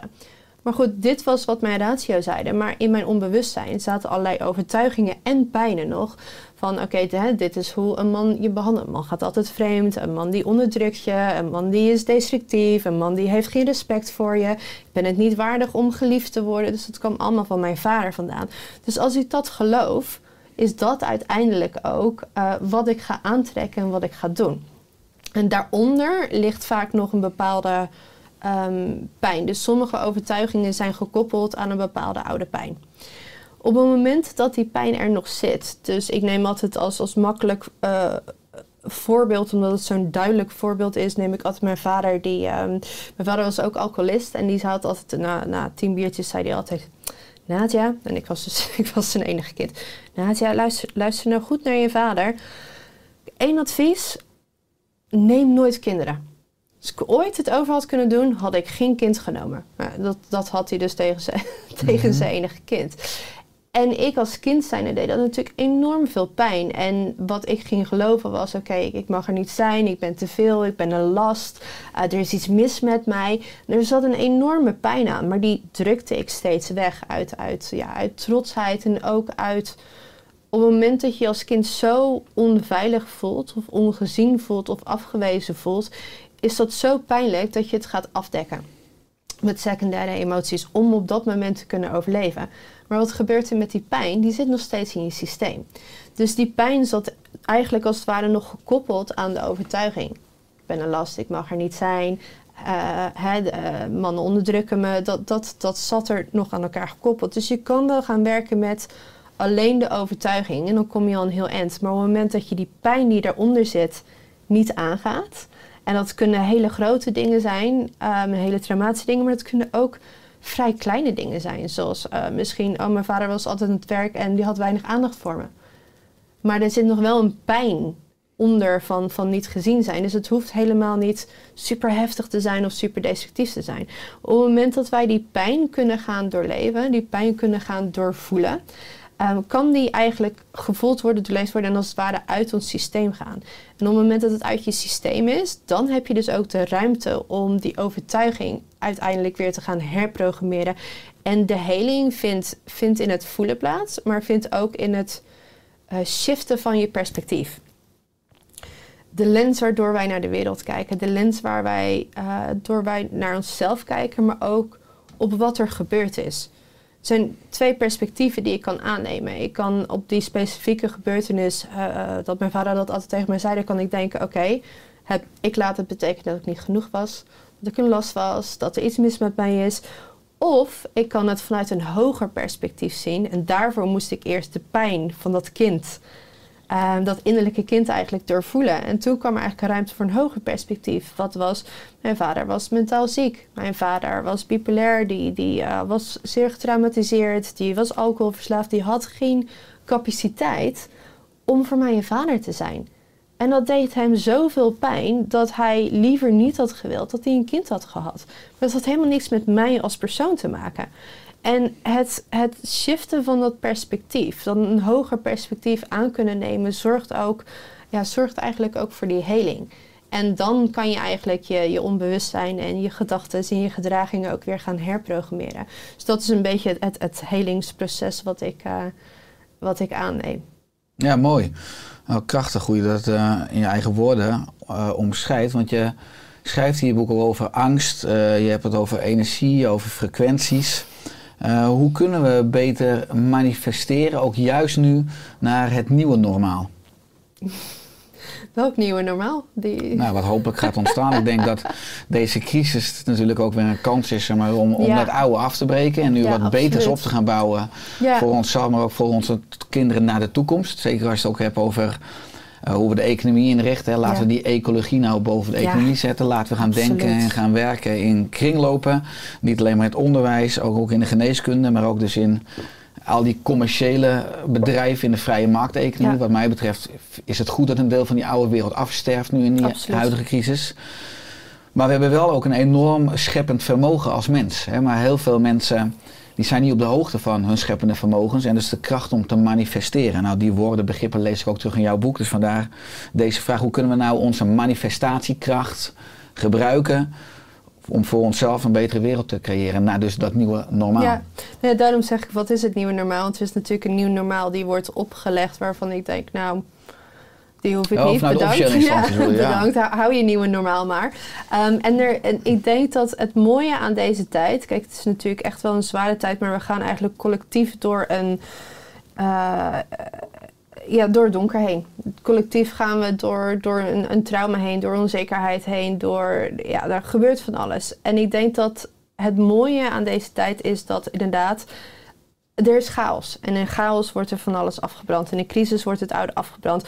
Maar goed, dit was wat mijn ratio zeide. Maar in mijn onbewustzijn zaten allerlei overtuigingen en pijnen nog. Van oké, okay, dit is hoe een man je behandelt. Een man gaat altijd vreemd. Een man die onderdrukt je. Een man die is destructief. Een man die heeft geen respect voor je. Ik ben het niet waardig om geliefd te worden. Dus dat kwam allemaal van mijn vader vandaan. Dus als ik dat geloof, is dat uiteindelijk ook uh, wat ik ga aantrekken en wat ik ga doen. En daaronder ligt vaak nog een bepaalde Um, pijn. Dus sommige overtuigingen zijn gekoppeld aan een bepaalde oude pijn. Op het moment dat die pijn er nog zit, dus ik neem altijd als, als makkelijk uh, voorbeeld, omdat het zo'n duidelijk voorbeeld is, neem ik altijd mijn vader. Die, um, mijn vader was ook alcoholist en die had altijd na, na tien biertjes, zei hij altijd, Nadia, en ik was dus ik was zijn enige kind. Nadia, luister, luister nou goed naar je vader. Eén advies, neem nooit kinderen. Als ik ooit het over had kunnen doen, had ik geen kind genomen. Maar dat, dat had hij dus tegen zijn, mm-hmm. tegen zijn enige kind. En ik als kind zijnde deed dat natuurlijk enorm veel pijn. En wat ik ging geloven was, oké, okay, ik mag er niet zijn, ik ben te veel, ik ben een last, uh, er is iets mis met mij. Er zat een enorme pijn aan, maar die drukte ik steeds weg uit, uit, ja, uit trotsheid en ook uit... Op het moment dat je als kind zo onveilig voelt of ongezien voelt of afgewezen voelt, is dat zo pijnlijk dat je het gaat afdekken met secundaire emoties om op dat moment te kunnen overleven. Maar wat gebeurt er met die pijn? Die zit nog steeds in je systeem. Dus die pijn zat eigenlijk als het ware nog gekoppeld aan de overtuiging. Ik ben een last, ik mag er niet zijn, uh, he, de, uh, mannen onderdrukken me. Dat, dat, dat zat er nog aan elkaar gekoppeld. Dus je kan wel gaan werken met alleen de overtuiging en dan kom je al een heel eind. Maar op het moment dat je die pijn die daaronder zit niet aangaat, en dat kunnen hele grote dingen zijn, um, hele traumatische dingen, maar dat kunnen ook vrij kleine dingen zijn. Zoals uh, misschien, oh, mijn vader was altijd aan het werk en die had weinig aandacht voor me. Maar er zit nog wel een pijn onder van, van niet gezien zijn. Dus het hoeft helemaal niet super heftig te zijn of super destructief te zijn. Op het moment dat wij die pijn kunnen gaan doorleven, die pijn kunnen gaan doorvoelen, Um, kan die eigenlijk gevoeld worden, doorleefd worden en als het ware uit ons systeem gaan. En op het moment dat het uit je systeem is, dan heb je dus ook de ruimte om die overtuiging uiteindelijk weer te gaan herprogrammeren. En de heling vindt, vindt in het voelen plaats, maar vindt ook in het uh, shiften van je perspectief. De lens waardoor wij naar de wereld kijken, de lens waar wij, uh, door wij naar onszelf kijken, maar ook op wat er gebeurd is. Er zijn twee perspectieven die ik kan aannemen. Ik kan op die specifieke gebeurtenis, uh, dat mijn vader dat altijd tegen mij zei, dan kan ik denken, oké, okay, ik laat het betekenen dat ik niet genoeg was, dat ik een last was, dat er iets mis met mij is. Of ik kan het vanuit een hoger perspectief zien en daarvoor moest ik eerst de pijn van dat kind, uh, dat innerlijke kind eigenlijk doorvoelen. En toen kwam er eigenlijk een ruimte voor een hoger perspectief. Wat was, mijn vader was mentaal ziek. Mijn vader was bipolair, die, die uh, was zeer getraumatiseerd, die was alcoholverslaafd, die had geen capaciteit om voor mij een vader te zijn. En dat deed hem zoveel pijn dat hij liever niet had gewild dat hij een kind had gehad. Maar dat had helemaal niks met mij als persoon te maken. En het, het shiften van dat perspectief, dan een hoger perspectief aan kunnen nemen, zorgt, ook, ja, zorgt eigenlijk ook voor die heling. En dan kan je eigenlijk je, je onbewustzijn en je gedachten en je gedragingen ook weer gaan herprogrammeren. Dus dat is een beetje het, het helingsproces wat ik, uh, wat ik aanneem. Ja, mooi. Nou, krachtig hoe je dat uh, in je eigen woorden uh, omschrijft, want je schrijft in je boek al over angst, uh, je hebt het over energie, over frequenties. Uh, hoe kunnen we beter manifesteren, ook juist nu, naar het nieuwe normaal? Welk nieuwe normaal? Die... Nou, wat hopelijk gaat ontstaan. Ik denk dat deze crisis natuurlijk ook weer een kans is maar om, om ja. dat oude af te breken. En nu ja, wat absoluut. beters op te gaan bouwen ja. voor onszelf, maar ook voor onze kinderen naar de toekomst. Zeker als je het ook hebt over uh, hoe we de economie inrichten. Hè. Laten ja. we die ecologie nou boven de economie ja. zetten. Laten we gaan absoluut. denken en gaan werken in kringlopen. Niet alleen maar in het onderwijs, ook, ook in de geneeskunde, maar ook dus in al die commerciële bedrijven in de vrije markteconomie. Ja. Wat mij betreft is het goed dat een deel van die oude wereld afsterft nu in die Absoluut. huidige crisis. Maar we hebben wel ook een enorm scheppend vermogen als mens. Hè? Maar heel veel mensen die zijn niet op de hoogte van hun scheppende vermogens en dus de kracht om te manifesteren. Nou, die woorden, begrippen lees ik ook terug in jouw boek. Dus vandaar deze vraag, hoe kunnen we nou onze manifestatiekracht gebruiken om voor onszelf een betere wereld te creëren, naar dus dat nieuwe normaal. Ja, ja, daarom zeg ik, wat is het nieuwe normaal? Want er is natuurlijk een nieuw normaal die wordt opgelegd, waarvan ik denk, nou, die hoef ik ja, niet, bedankt. Ja, bedankt, ja. bedankt, hou je nieuwe normaal maar. Um, en, er, en ik denk dat het mooie aan deze tijd, kijk, het is natuurlijk echt wel een zware tijd, maar we gaan eigenlijk collectief door een Uh, Ja, door het donker heen. Collectief gaan we door, door een, een trauma heen, door onzekerheid heen, door, ja, daar gebeurt van alles. En ik denk dat het mooie aan deze tijd is dat inderdaad, er is chaos. En in chaos wordt er van alles afgebrand. En in crisis wordt het oude afgebrand.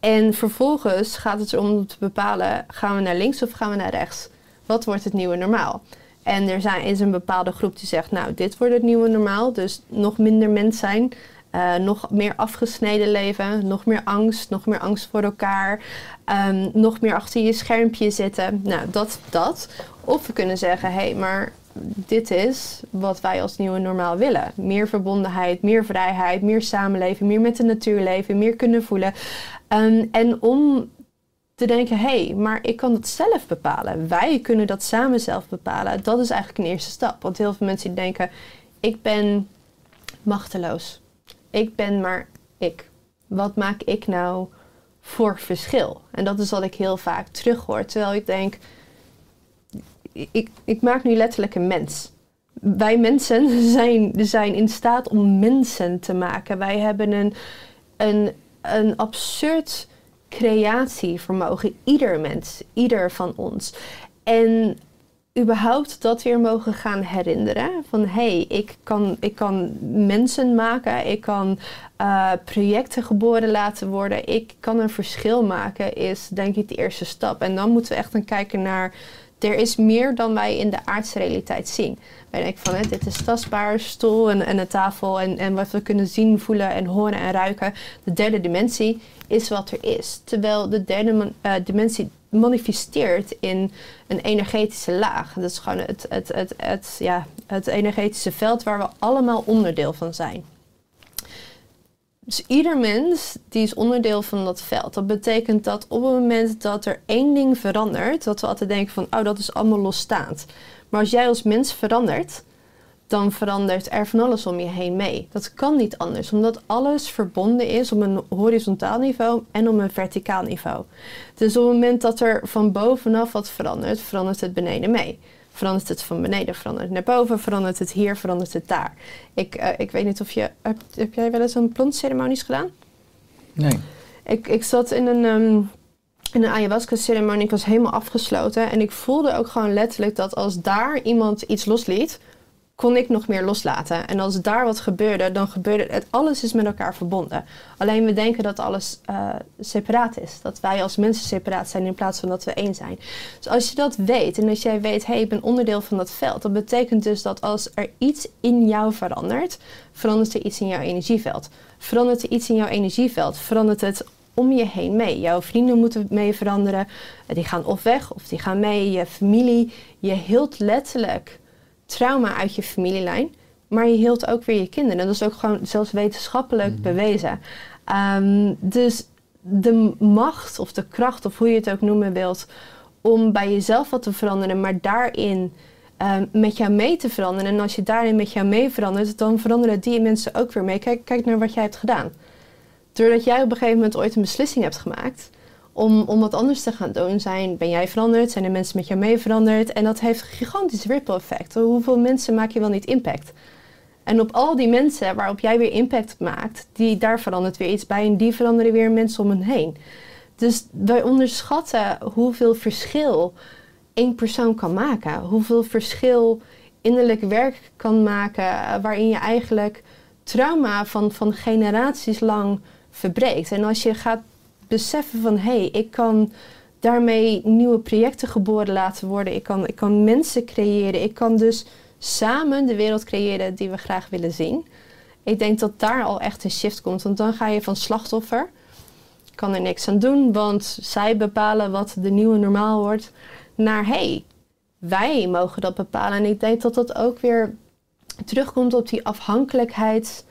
En vervolgens gaat het erom te bepalen, gaan we naar links of gaan we naar rechts? Wat wordt het nieuwe normaal? En er zijn, is een bepaalde groep die zegt, nou, dit wordt het nieuwe normaal. Dus nog minder mens zijn, uh, nog meer afgesneden leven, nog meer angst, nog meer angst voor elkaar. Um, nog meer achter je schermpje zitten. Nou, dat, dat. Of we kunnen zeggen, hé, hey, maar dit is wat wij als nieuwe normaal willen. Meer verbondenheid, meer vrijheid, meer samenleven, meer met de natuur leven, meer kunnen voelen. Um, en om te denken, hé, hey, maar ik kan dat zelf bepalen. Wij kunnen dat samen zelf bepalen. Dat is eigenlijk een eerste stap. Want heel veel mensen die denken, ik ben machteloos. Ik ben maar ik. Wat maak ik nou voor verschil? En dat is wat ik heel vaak terughoor. Terwijl ik denk, ik, ik maak nu letterlijk een mens. Wij mensen zijn, zijn in staat om mensen te maken. Wij hebben een, een, een absurd creatievermogen, ieder mens, ieder van ons. En überhaupt dat weer mogen gaan herinneren van hé, hey, ik, kan, ik kan mensen maken, ik kan uh, projecten geboren laten worden, ik kan een verschil maken, is denk ik de eerste stap. En dan moeten we echt gaan kijken naar, er is meer dan wij in de aardse realiteit zien. Wij denken van, hè, dit is tastbaar, stoel en, en een tafel en, en wat we kunnen zien, voelen en horen en ruiken. De derde dimensie is wat er is. Terwijl de derde man, uh, dimensie manifesteert in een energetische laag. Dat is gewoon het, het, het, het, ja, het energetische veld waar we allemaal onderdeel van zijn. Dus ieder mens die is onderdeel van dat veld. Dat betekent dat op het moment dat er één ding verandert, dat we altijd denken van, oh, dat is allemaal losstaand. Maar als jij als mens verandert, dan verandert er van alles om je heen mee. Dat kan niet anders, omdat alles verbonden is op een horizontaal niveau en op een verticaal niveau. Dus op het moment dat er van bovenaf wat verandert, verandert het beneden mee. Verandert het van beneden, verandert het naar boven, verandert het hier, verandert het daar. Ik, uh, ik weet niet of je... Heb, heb jij wel eens een plantceremonies gedaan? Nee. Ik, ik zat in een... Um, In een ayahuasca-ceremonie, ik was helemaal afgesloten. En ik voelde ook gewoon letterlijk dat als daar iemand iets losliet, kon ik nog meer loslaten. En als daar wat gebeurde, dan gebeurde het. Alles is met elkaar verbonden. Alleen we denken dat alles uh, separaat is. Dat wij als mensen separaat zijn in plaats van dat we één zijn. Dus als je dat weet en als jij weet, hé, hey, ik ben onderdeel van dat veld. Dat betekent dus dat als er iets in jou verandert, verandert er iets in jouw energieveld. Verandert er iets in jouw energieveld, verandert het om je heen mee. Jouw vrienden moeten mee veranderen. Die gaan of weg of die gaan mee. Je familie. Je hield letterlijk trauma uit je familielijn. Maar je hield ook weer je kinderen. Dat is ook gewoon zelfs wetenschappelijk mm. bewezen. Um, dus de macht of de kracht of hoe je het ook noemen wilt, om bij jezelf wat te veranderen, maar daarin um, met jou mee te veranderen. En als je daarin met jou mee verandert, dan veranderen die mensen ook weer mee. Kijk, kijk naar wat jij hebt gedaan. Doordat jij op een gegeven moment ooit een beslissing hebt gemaakt om, om wat anders te gaan doen, zijn, ben jij veranderd, zijn er mensen met jou mee veranderd. En dat heeft een gigantisch ripple effect. Hoeveel mensen maak je wel niet impact? En op al die mensen waarop jij weer impact maakt, die, daar verandert weer iets bij en die veranderen weer mensen om hen heen. Dus wij onderschatten hoeveel verschil één persoon kan maken. Hoeveel verschil innerlijk werk kan maken waarin je eigenlijk trauma van, van generaties lang verbreekt. En als je gaat beseffen van hé, hey, ik kan daarmee nieuwe projecten geboren laten worden. Ik kan, ik kan mensen creëren. Ik kan dus samen de wereld creëren die we graag willen zien. Ik denk dat daar al echt een shift komt. Want dan ga je van slachtoffer. Kan er niks aan doen. Want zij bepalen wat de nieuwe normaal wordt. Naar hé, hey, wij mogen dat bepalen. En ik denk dat dat ook weer terugkomt op die afhankelijkheid,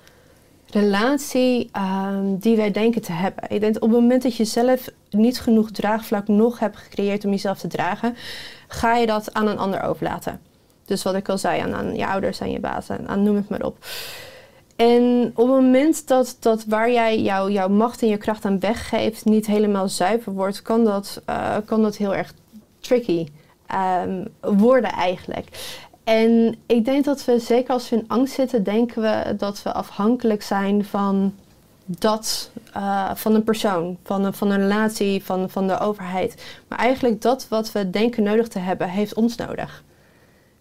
relatie um, die wij denken te hebben. Ik denk, op het moment dat je zelf niet genoeg draagvlak nog hebt gecreëerd om jezelf te dragen, ga je dat aan een ander overlaten. Dus wat ik al zei, aan, aan je ouders, aan je baas, aan, aan noem het maar op. En op het moment dat, dat waar jij jou, jouw macht en je kracht aan weggeeft niet helemaal zuiver wordt, kan dat, uh, kan dat heel erg tricky um, worden eigenlijk. En ik denk dat we, zeker als we in angst zitten, denken we dat we afhankelijk zijn van dat, uh, van een persoon, van een, van een relatie, van, van de overheid. Maar eigenlijk dat wat we denken nodig te hebben, heeft ons nodig.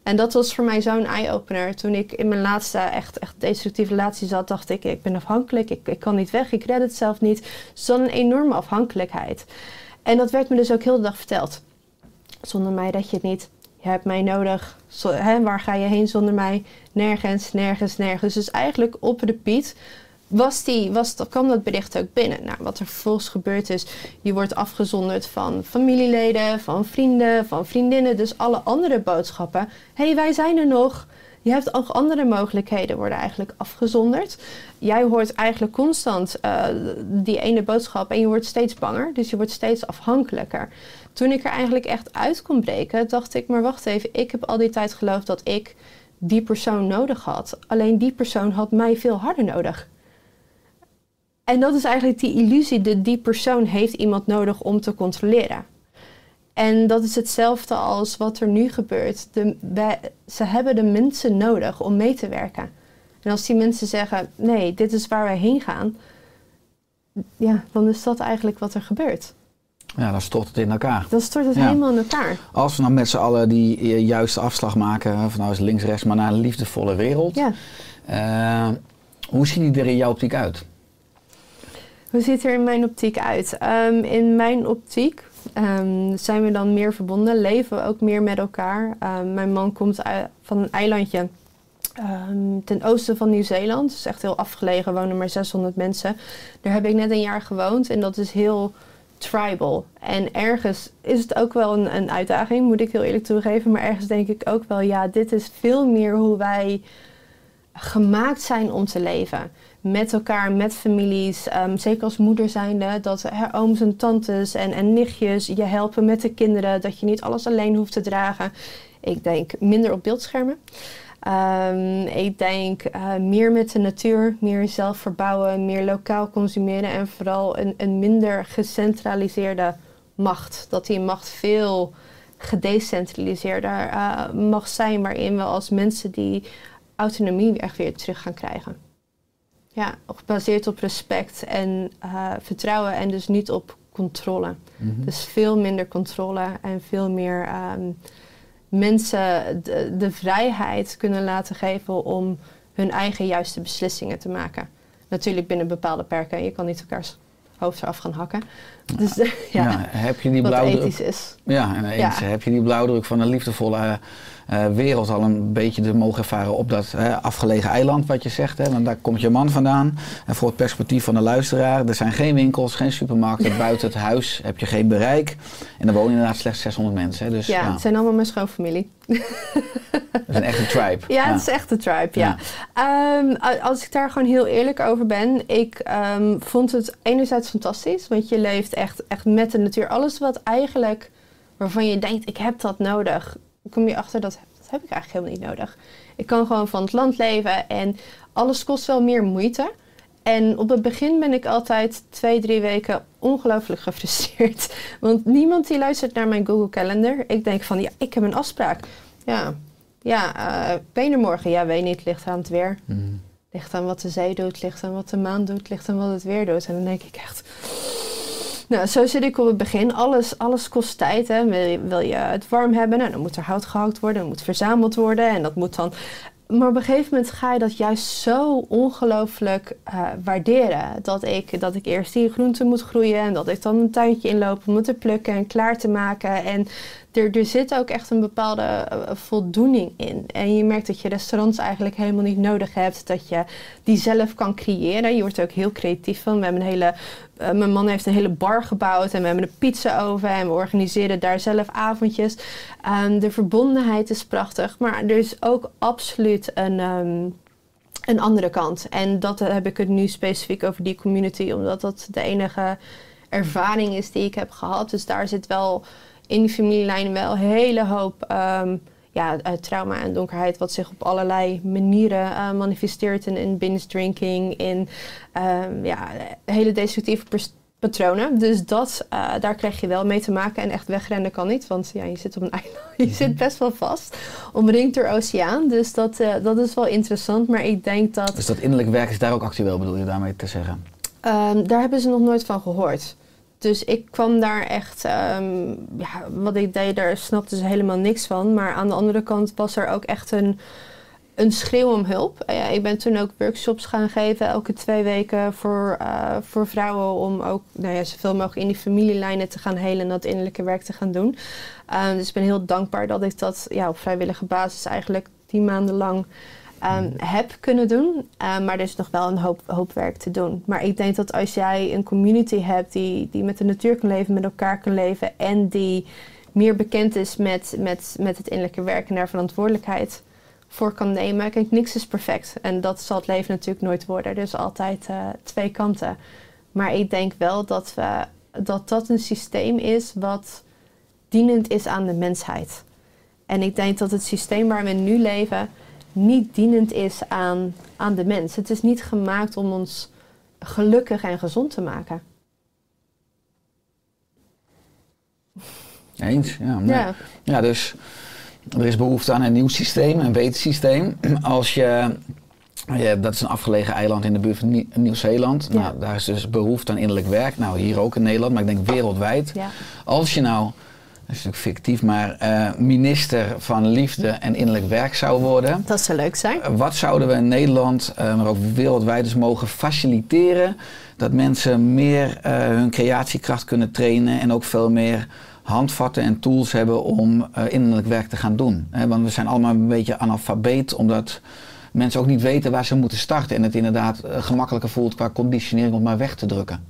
En dat was voor mij zo'n eye-opener. Toen ik in mijn laatste echt, echt destructieve relatie zat, dacht ik, ik ben afhankelijk, ik, ik kan niet weg, ik red het zelf niet. Zo'n enorme afhankelijkheid. En dat werd me dus ook heel de dag verteld. Zonder mij red je het niet. je hebt mij nodig, zo, hè, waar ga je heen zonder mij? Nergens, nergens, nergens. Dus eigenlijk op repeat was die, was, kwam dat bericht ook binnen. Nou, wat er vervolgens gebeurd is, je wordt afgezonderd van familieleden, van vrienden, van vriendinnen. Dus alle andere boodschappen. Hé, hey, wij zijn er nog. Je hebt ook andere mogelijkheden, worden eigenlijk afgezonderd. Jij hoort eigenlijk constant uh, die ene boodschap en je wordt steeds banger. Dus je wordt steeds afhankelijker. Toen ik er eigenlijk echt uit kon breken, dacht ik, maar wacht even, ik heb al die tijd geloofd dat ik die persoon nodig had. Alleen die persoon had mij veel harder nodig. En dat is eigenlijk die illusie, dat die persoon heeft iemand nodig om te controleren. En dat is hetzelfde als wat er nu gebeurt. De, wij, ze hebben de mensen nodig om mee te werken. En als die mensen zeggen, nee, dit is waar wij heen gaan, ja, dan is dat eigenlijk wat er gebeurt. Ja, dan stort het in elkaar. Dan stort het ja. helemaal in elkaar. Als we nou met z'n allen die juiste afslag maken, van nou is links, rechts, maar naar een liefdevolle wereld. Ja. Uh, hoe ziet die er in jouw optiek uit? Hoe ziet er in mijn optiek uit? Um, in mijn optiek um, zijn we dan meer verbonden, leven we ook meer met elkaar. Um, mijn man komt uit, van een eilandje um, ten oosten van Nieuw-Zeeland. Het is echt heel afgelegen, wonen maar zeshonderd mensen. Daar heb ik net een jaar gewoond en dat is heel tribal. En ergens is het ook wel een, een uitdaging, moet ik heel eerlijk toegeven. Maar ergens denk ik ook wel, ja, dit is veel meer hoe wij gemaakt zijn om te leven. Met elkaar, met families, um, zeker als moeder zijnde, dat her ooms en tantes en, en nichtjes je helpen met de kinderen, dat je niet alles alleen hoeft te dragen. Ik denk minder op beeldschermen. Um, ik denk uh, meer met de natuur, meer zelf verbouwen, meer lokaal consumeren en vooral een, een minder gecentraliseerde macht. Dat die macht veel gedecentraliseerder uh, mag zijn, waarin we als mensen die autonomie echt weer terug gaan krijgen. Ja, gebaseerd op respect en uh, vertrouwen en dus niet op controle. Mm-hmm. Dus veel minder controle en veel meer um, mensen de, de vrijheid kunnen laten geven om hun eigen juiste beslissingen te maken. Natuurlijk binnen bepaalde perken. Je kan niet elkaars hoofd eraf gaan hakken. Dus, ja. ja, ja heb je die wat blauwdruk, ethisch is. Ja, en eens, ja. heb je die blauwdruk van een liefdevolle uh, uh, wereld al een beetje te mogen ervaren op dat uh, afgelegen eiland wat je zegt. Hè? Want daar komt je man vandaan. En voor het perspectief van de luisteraar, er zijn geen winkels, geen supermarkten. Ja. Buiten het huis heb je geen bereik. En er wonen inderdaad slechts zeshonderd mensen. Hè? Dus, ja, nou. Het zijn allemaal mijn schoonfamilie. Dat is een echte tribe. Ja, ja. Het is echt een tribe, ja. ja. Um, als ik daar gewoon heel eerlijk over ben, ik um, vond het enerzijds fantastisch, want je leeft echt, echt met de natuur. Alles wat eigenlijk, waarvan je denkt, ik heb dat nodig, kom je achter, dat, dat heb ik eigenlijk helemaal niet nodig. Ik kan gewoon van het land leven en alles kost wel meer moeite. En op het begin ben ik altijd twee, drie weken ongelooflijk gefrustreerd. Want niemand die luistert naar mijn Google Calendar. Ik denk van, ja, ik heb een afspraak. Ja, ja uh, ben je er morgen? Ja, weet niet. Ligt aan het weer. Mm. Ligt aan wat de zee doet. Ligt aan wat de maan doet. Ligt aan wat het weer doet. En dan denk ik echt... Nou, zo zit ik op het begin. Alles, alles kost tijd. Hè. Wil je, wil je het warm hebben? Nou, dan moet er hout gehakt worden. Dan moet verzameld worden. En dat moet dan... Maar op een gegeven moment ga je dat juist zo ongelooflijk uh, waarderen. Dat ik, dat ik eerst die groenten moet groeien. En dat ik dan een tuintje inloop om het te plukken en klaar te maken. En er, er zit ook echt een bepaalde uh, voldoening in. En je merkt dat je restaurants eigenlijk helemaal niet nodig hebt. Dat je die zelf kan creëren. Je wordt er ook heel creatief van. We hebben een hele, uh, mijn man heeft een hele bar gebouwd. En we hebben een pizza oven. En we organiseren daar zelf avondjes. Um, de verbondenheid is prachtig. Maar er is ook absoluut Een, um, een andere kant. En dat heb ik het nu specifiek over die community, omdat dat de enige ervaring is die ik heb gehad. Dus daar zit wel in die familielijn wel een hele hoop um, ja, trauma en donkerheid, wat zich op allerlei manieren uh, manifesteert in, in binge drinking, in um, ja, hele destructieve patronen. Dus dat, uh, daar krijg je wel mee te maken. En echt wegrennen kan niet, want ja, je zit op een eiland. Je zit best wel vast, omringd door oceaan. Dus dat, uh, dat is wel interessant, maar ik denk dat... Dus dat innerlijk werk is daar ook actueel, bedoel je daarmee te zeggen? Um, daar hebben ze nog nooit van gehoord. Dus ik kwam daar echt... Um, ja, wat ik deed, daar snapten ze helemaal niks van. Maar aan de andere kant was er ook echt een... een schreeuw om hulp. Uh, ja, ik ben toen ook workshops gaan geven, elke twee weken voor, uh, voor vrouwen, om ook nou ja, zoveel mogelijk in die familielijnen te gaan helen en dat innerlijke werk te gaan doen. Uh, dus ik ben heel dankbaar dat ik dat ja, op vrijwillige basis eigenlijk tien maanden lang um, heb kunnen doen. Uh, maar er is nog wel een hoop, hoop werk te doen. Maar ik denk dat als jij een community hebt die, die met de natuur kan leven, met elkaar kan leven en die meer bekend is met, met, met het innerlijke werk en daar verantwoordelijkheid voor kan nemen. Kijk, niks is perfect. En dat zal het leven natuurlijk nooit worden. Dus altijd uh, twee kanten. Maar ik denk wel dat, we, dat dat een systeem is wat dienend is aan de mensheid. En ik denk dat het systeem waar we nu leven niet dienend is aan, aan de mens. Het is niet gemaakt om ons gelukkig en gezond te maken. Eens, ja. Maar, ja. ja, dus er is behoefte aan een nieuw systeem, een beter systeem. Als je, ja, dat is een afgelegen eiland in de buurt van Nieu- Nieuw-Zeeland. Ja. Nou, daar is dus behoefte aan innerlijk werk. Nou, hier ook in Nederland, maar ik denk wereldwijd. Ja. Als je nou, dat is natuurlijk fictief, maar uh, minister van Liefde en Innerlijk Werk zou worden. Dat zou leuk zijn. Wat zouden we in Nederland, uh, maar ook wereldwijd dus mogen faciliteren, dat mensen meer uh, hun creatiekracht kunnen trainen en ook veel meer handvatten en tools hebben om uh, innerlijk werk te gaan doen. He, want we zijn allemaal een beetje analfabeet, omdat mensen ook niet weten waar ze moeten starten en het inderdaad uh, gemakkelijker voelt qua conditionering om maar weg te drukken.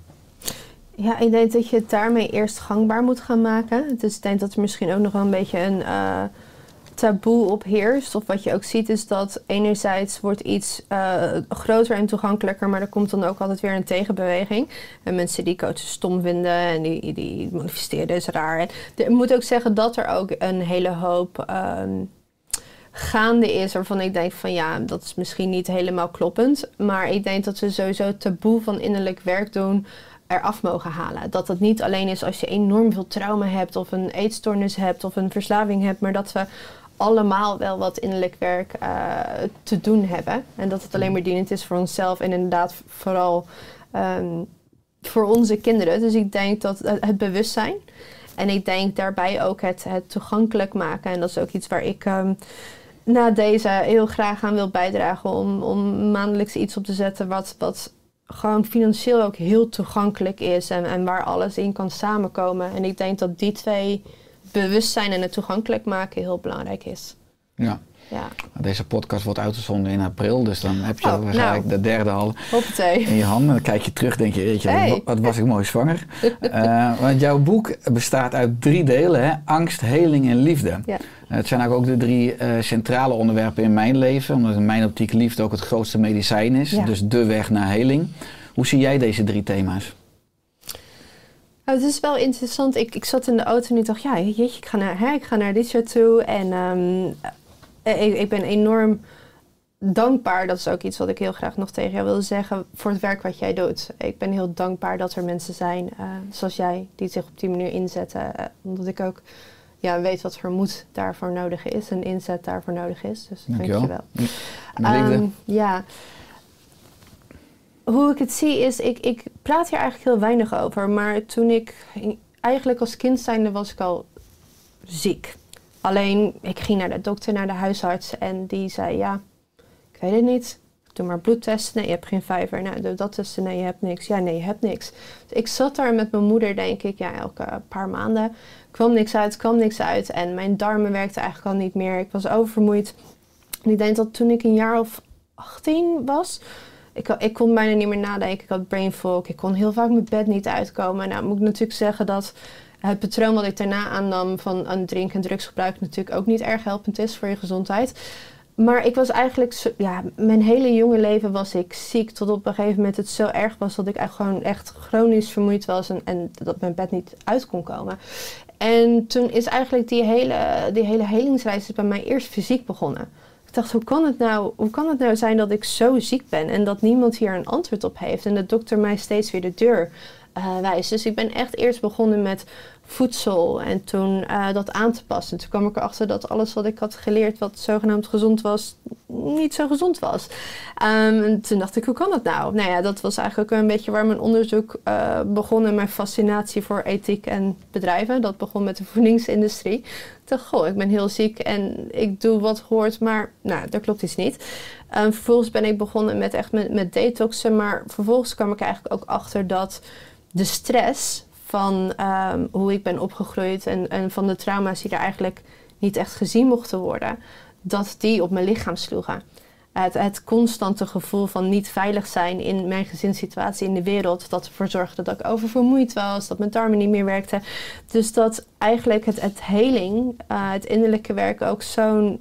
Ja, ik denk dat je het daarmee eerst gangbaar moet gaan maken. Dus ik denk dat er misschien ook nog wel een beetje een uh, taboe op heerst. Of wat je ook ziet is dat enerzijds wordt iets uh, groter en toegankelijker, maar er komt dan ook altijd weer een tegenbeweging. En mensen die coaches stom vinden en die, die manifesteren is raar. En ik moet ook zeggen dat er ook een hele hoop Um, gaande is waarvan ik denk van ja, dat is misschien niet helemaal kloppend. Maar ik denk dat we sowieso taboe van innerlijk werk doen eraf mogen halen. Dat dat niet alleen is als je enorm veel trauma hebt of een eetstoornis hebt of een verslaving hebt, maar dat we allemaal wel wat innerlijk werk uh, te doen hebben. En dat het alleen maar dienend is voor onszelf en inderdaad vooral um, voor onze kinderen. Dus ik denk dat het bewustzijn en ik denk daarbij ook het, het toegankelijk maken. En dat is ook iets waar ik Um, na deze heel graag aan wil bijdragen om, om maandelijks iets op te zetten wat, wat gewoon financieel ook heel toegankelijk is en, en waar alles in kan samenkomen. En ik denk dat die twee, bewustzijn en het toegankelijk maken, heel belangrijk is. Ja. Ja. Deze podcast wordt uitgezonden in april, dus dan heb je oh, waarschijnlijk nou, de derde al hoppatee. in je handen. Dan kijk je terug, denk je, weet je, hey. wat was ik mooi zwanger. uh, want jouw boek bestaat uit drie delen, hè? Angst, heling en liefde. Ja. Uh, het zijn ook de drie uh, centrale onderwerpen in mijn leven, omdat in mijn optiek liefde ook het grootste medicijn is. Ja. Dus de weg naar heling. Hoe zie jij deze drie thema's? Nou, het is wel interessant. Ik, ik zat in de auto en ik dacht, ja, jeetje, ik ga naar, hè, ik ga naar dit jaar toe en Um, Ik, ik ben enorm dankbaar, dat is ook iets wat ik heel graag nog tegen jou wil zeggen, voor het werk wat jij doet. Ik ben heel dankbaar dat er mensen zijn uh, zoals jij die zich op die manier inzetten. Uh, omdat ik ook ja, weet wat voor moed daarvoor nodig is en inzet daarvoor nodig is. Dus dank je wel. Um, ja. Hoe ik het zie is, ik, ik praat hier eigenlijk heel weinig over. Maar toen ik, eigenlijk als kind zijnde was ik al ziek. Alleen, ik ging naar de dokter, naar de huisarts en die zei, ja, ik weet het niet. Doe maar bloedtesten. Nee, je hebt geen vijver. Nou, doe dat testen. Nee, je hebt niks. Ja, nee, je hebt niks. Dus ik zat daar met mijn moeder, denk ik, ja, elke paar maanden. Kwam niks uit, kwam niks uit. En mijn darmen werkten eigenlijk al niet meer. Ik was oververmoeid. En ik denk dat toen ik een jaar of achttien was, ik, ik kon bijna niet meer nadenken. Ik had brain fog. Ik kon heel vaak mijn bed niet uitkomen. Nou, moet ik natuurlijk zeggen dat het patroon wat ik daarna aannam van aan drink- en drugsgebruik natuurlijk ook niet erg helpend is voor je gezondheid. Maar ik was eigenlijk, zo, ja, mijn hele jonge leven was ik ziek. Tot op een gegeven moment het zo erg was dat ik echt gewoon echt chronisch vermoeid was. En, en dat mijn bed niet uit kon komen. En toen is eigenlijk die hele, die hele helingsreis bij mij eerst fysiek begonnen. Ik dacht, hoe kan het nou, hoe kan het nou zijn dat ik zo ziek ben? En dat niemand hier een antwoord op heeft. En de dokter mij steeds weer de deur Uh, wijs. Dus ik ben echt eerst begonnen met voedsel en toen uh, dat aan te passen. En toen kwam ik erachter dat alles wat ik had geleerd wat zogenaamd gezond was, niet zo gezond was. Um, en toen dacht ik, hoe kan dat nou? Nou ja, dat was eigenlijk ook een beetje waar mijn onderzoek uh, begon en mijn fascinatie voor ethiek en bedrijven. Dat begon met de voedingsindustrie. Ik dacht, goh, ik ben heel ziek en ik doe wat hoort, maar nou, daar klopt iets niet. Um, vervolgens ben ik begonnen met echt met, met detoxen, maar vervolgens kwam ik eigenlijk ook achter dat de stress van um, hoe ik ben opgegroeid en, en van de trauma's die er eigenlijk niet echt gezien mochten worden, dat die op mijn lichaam sloegen. Het, het constante gevoel van niet veilig zijn in mijn gezinssituatie in de wereld, dat ervoor zorgde dat ik oververmoeid was, dat mijn darmen niet meer werkten. Dus dat eigenlijk het, het heling, uh, het innerlijke werk ook zo'n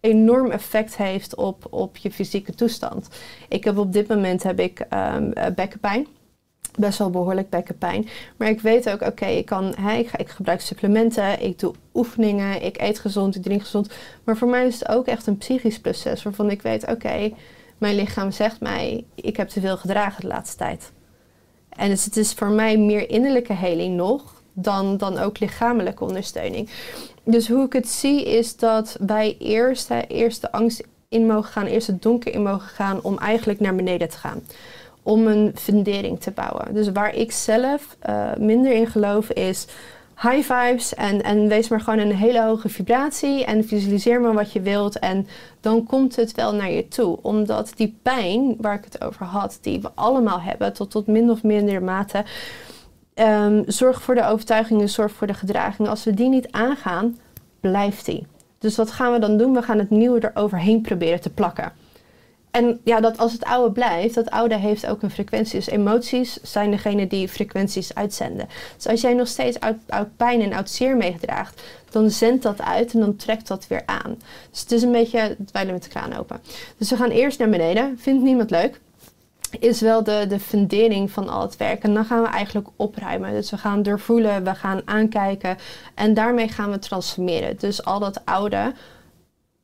enorm effect heeft op, op je fysieke toestand. Ik heb op dit moment heb ik um, bekkenpijn. Best wel behoorlijk bekkenpijn. Maar ik weet ook, oké, okay, ik, ik, ik gebruik supplementen, ik doe oefeningen, ik eet gezond, ik drink gezond. Maar voor mij is het ook echt een psychisch proces waarvan ik weet, oké, okay, mijn lichaam zegt mij, ik heb te veel gedragen de laatste tijd. En dus het is voor mij meer innerlijke heling nog dan, dan ook lichamelijke ondersteuning. Dus hoe ik het zie is dat wij eerst, hè, eerst de angst in mogen gaan, eerst het donker in mogen gaan om eigenlijk naar beneden te gaan. Om een fundering te bouwen. Dus waar ik zelf uh, minder in geloof is high vibes. En, en wees maar gewoon een hele hoge vibratie. En visualiseer maar wat je wilt. En dan komt het wel naar je toe. Omdat die pijn waar ik het over had. Die we allemaal hebben. Tot, tot min of minder mate. Um, zorg voor de overtuigingen. Zorg voor de gedragingen. Als we die niet aangaan. Blijft die. Dus wat gaan we dan doen? We gaan het nieuwe eroverheen proberen te plakken. En ja, dat als het oude blijft, dat oude heeft ook een frequentie. Dus emoties zijn degene die frequenties uitzenden. Dus als jij nog steeds oud, oud pijn en oud zeer meegedraagt, dan zendt dat uit en dan trekt dat weer aan. Dus het is een beetje het dweilen met de kraan open. Dus we gaan eerst naar beneden. Vindt niemand leuk. Is wel de, de fundering van al het werk. En dan gaan we eigenlijk opruimen. Dus we gaan doorvoelen, we gaan aankijken. En daarmee gaan we transformeren. Dus al dat oude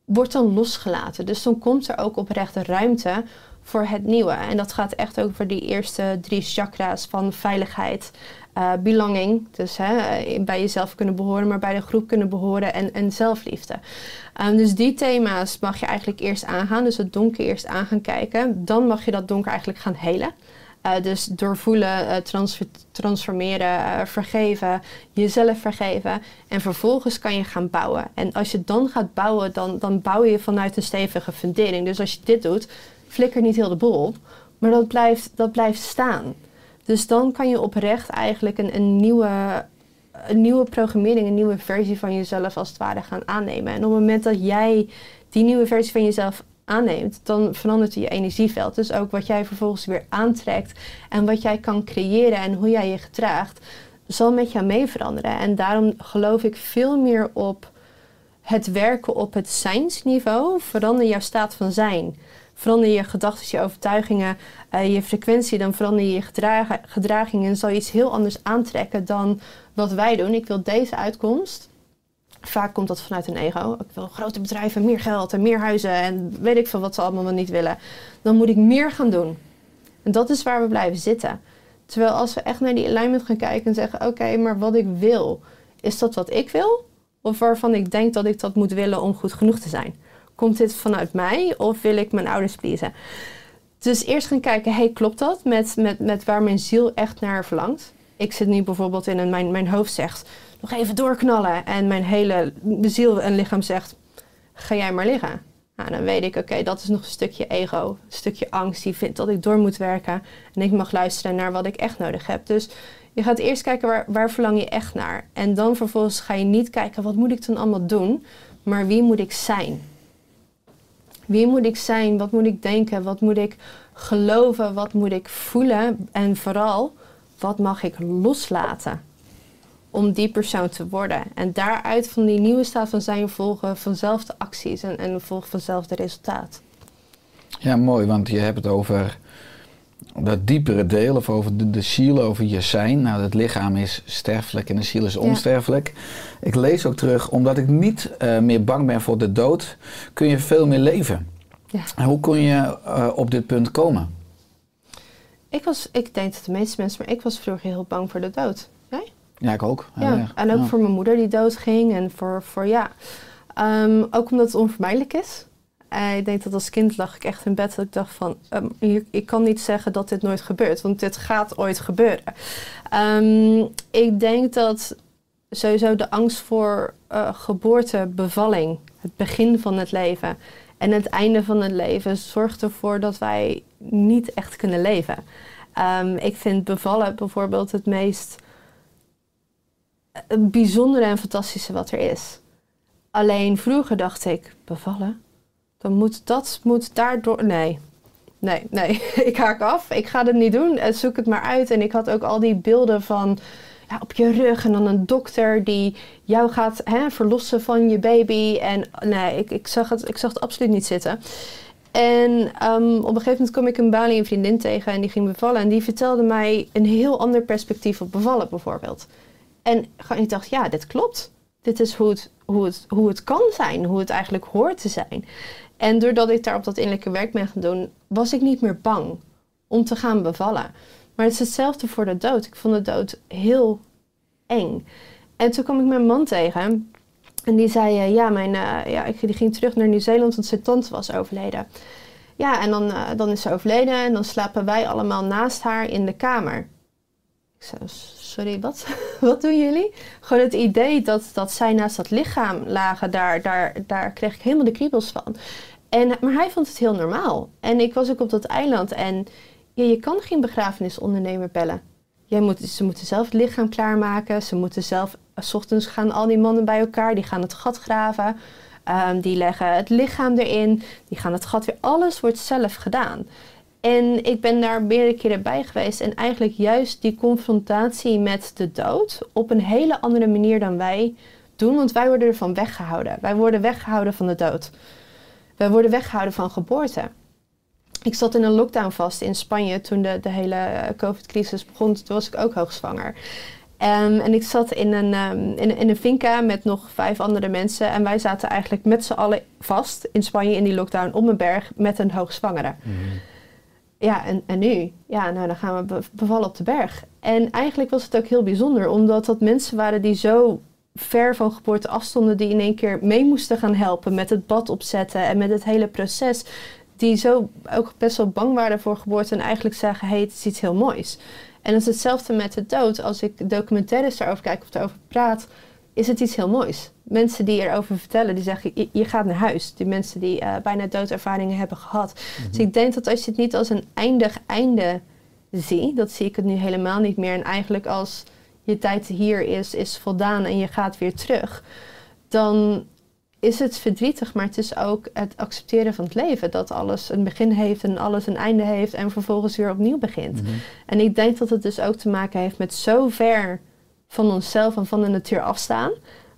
wordt dan losgelaten. Dus dan komt er ook oprecht ruimte voor het nieuwe. En dat gaat echt over die eerste drie chakra's van veiligheid, uh, belonging. Dus hè, bij jezelf kunnen behoren, maar bij de groep kunnen behoren en, en zelfliefde. Um, dus die thema's mag je eigenlijk eerst aangaan. Dus het donker eerst aan gaan kijken. Dan mag je dat donker eigenlijk gaan helen. Uh, dus doorvoelen, uh, trans transformeren, uh, vergeven, jezelf vergeven. En vervolgens kan je gaan bouwen. En als je dan gaat bouwen, dan, dan bouw je vanuit een stevige fundering. Dus als je dit doet, flikker niet heel de boel op. Maar dat blijft, dat blijft staan. Dus dan kan je oprecht eigenlijk een, een, nieuwe, een nieuwe programmering, een nieuwe versie van jezelf als het ware gaan aannemen. En op het moment dat jij die nieuwe versie van jezelf aanneemt, dan verandert je energieveld. Dus ook wat jij vervolgens weer aantrekt en wat jij kan creëren en hoe jij je gedraagt, zal met jou mee veranderen. En daarom geloof ik veel meer op het werken op het zijnsniveau. Verander jouw staat van zijn. Verander je gedachten, je overtuigingen, uh, je frequentie, dan verander je je gedragen, gedragingen en zal je iets heel anders aantrekken dan wat wij doen. Ik wil deze uitkomst. Vaak komt dat vanuit een ego. Ik wil grote bedrijven, meer geld en meer huizen en weet ik veel wat ze allemaal niet willen. Dan moet ik meer gaan doen. En dat is waar we blijven zitten. Terwijl als we echt naar die alignment gaan kijken en zeggen, oké, okay, maar wat ik wil, is dat wat ik wil? Of waarvan ik denk dat ik dat moet willen om goed genoeg te zijn? Komt dit vanuit mij of wil ik mijn ouders pleasen? Dus eerst gaan kijken, hey, klopt dat met, met, met waar mijn ziel echt naar verlangt? Ik zit nu bijvoorbeeld in en mijn, mijn hoofd zegt, nog even doorknallen. En mijn hele ziel en lichaam zegt, ga jij maar liggen. Nou, dan weet ik, oké, okay, dat is nog een stukje ego. Een stukje angst die vindt dat ik door moet werken. En ik mag luisteren naar wat ik echt nodig heb. Dus je gaat eerst kijken, waar, waar verlang je echt naar? En dan vervolgens ga je niet kijken, wat moet ik dan allemaal doen? Maar wie moet ik zijn? Wie moet ik zijn? Wat moet ik denken? Wat moet ik geloven? Wat moet ik voelen? En vooral, wat mag ik loslaten om die persoon te worden? En daaruit van die nieuwe staat van zijn volgen vanzelf de acties en, en volgen vanzelf de resultaat. Ja, mooi, want je hebt het over dat diepere deel, of over de, de ziel, over je zijn. Nou, het lichaam is sterfelijk en de ziel is onsterfelijk. Ja. Ik lees ook terug, omdat ik niet uh, meer bang ben voor de dood, kun je veel meer leven. Ja. En hoe kun je uh, op dit punt komen? Ik was, ik denk dat de meeste mensen, maar ik was vroeger heel bang voor de dood. Ja, ik ook. Ja, ja. En ook ja. voor mijn moeder die doodging en voor, voor ja. Um, ook omdat het onvermijdelijk is. Uh, ik denk dat als kind lag ik echt in bed dat ik dacht van, um, ik kan niet zeggen dat dit nooit gebeurt, want dit gaat ooit gebeuren. Um, ik denk dat sowieso de angst voor uh, geboorte, bevalling, het begin van het leven en het einde van het leven zorgt ervoor dat wij niet echt kunnen leven. Um, ik vind bevallen bijvoorbeeld het meest bijzondere en fantastische wat er is. Alleen vroeger dacht ik, bevallen? Dan moet dat, moet daardoor... Nee, nee, nee. Ik haak af. Ik ga het niet doen. Zoek het maar uit. En ik had ook al die beelden van ja, op je rug en dan een dokter die jou gaat hè, verlossen van je baby. En nee, ik, ik, zag het, ik zag het absoluut niet zitten. En um, op een gegeven moment kom ik in Bali een vriendin tegen en die ging bevallen. En die vertelde mij een heel ander perspectief op bevallen bijvoorbeeld. En ik dacht, ja, dit klopt. Dit is hoe het, hoe het, hoe het kan zijn. Hoe het eigenlijk hoort te zijn. En doordat ik daar op dat innerlijke werk ben gaan doen, was ik niet meer bang om te gaan bevallen. Maar het is hetzelfde voor de dood. Ik vond de dood heel eng. En toen kwam ik mijn man tegen. En die zei, uh, ja, mijn, uh, ja ik, die ging terug naar Nieuw-Zeeland, want zijn tante was overleden. Ja, en dan, uh, dan is ze overleden en dan slapen wij allemaal naast haar in de kamer. Ik zei, sorry, wat? Wat doen jullie? Gewoon het idee dat, dat zij naast dat lichaam lagen, daar, daar, daar kreeg ik helemaal de kriebels van. En, maar hij vond het heel normaal. En ik was ook op dat eiland en ja, je kan geen begrafenisondernemer bellen. Jij moet, ze moeten zelf het lichaam klaarmaken. Ze moeten zelf, 's ochtends gaan al die mannen bij elkaar, die gaan het gat graven. Um, die leggen het lichaam erin, die gaan het gat weer. Alles wordt zelf gedaan. En ik ben daar meerdere keren bij geweest. En eigenlijk juist die confrontatie met de dood op een hele andere manier dan wij doen. Want wij worden ervan weggehouden. Wij worden weggehouden van de dood. Wij worden weggehouden van geboorte. Ik zat in een lockdown vast in Spanje toen de, de hele COVID-crisis begon. Toen was ik ook hoogzwanger. Um, en ik zat in een, um, in, in een finca met nog vijf andere mensen. En wij zaten eigenlijk met z'n allen vast in Spanje in die lockdown op een berg met een hoogzwangere. Mm-hmm. Ja, en, en nu? Ja, nou dan gaan we bevallen op de berg. En eigenlijk was het ook heel bijzonder, omdat dat mensen waren die zo ver van geboorte afstonden, die in één keer mee moesten gaan helpen met het bad opzetten en met het hele proces. Die zo ook best wel bang waren voor geboorte en eigenlijk zagen, hé, hey, het is iets heel moois. En dat is hetzelfde met de dood. Als ik documentaires daarover kijk of daarover praat, is het iets heel moois. Mensen die erover vertellen, die zeggen, je, je gaat naar huis. Die mensen die uh, bijna doodervaringen hebben gehad. Mm-hmm. Dus ik denk dat als je het niet als een eindig einde ziet, dat zie ik het nu helemaal niet meer. En eigenlijk als je tijd hier is, is voldaan en je gaat weer terug, dan is het verdrietig, maar het is ook het accepteren van het leven. Dat alles een begin heeft en alles een einde heeft en vervolgens weer opnieuw begint. Mm-hmm. En ik denk dat het dus ook te maken heeft met zo ver van onszelf en van de natuur afstaan.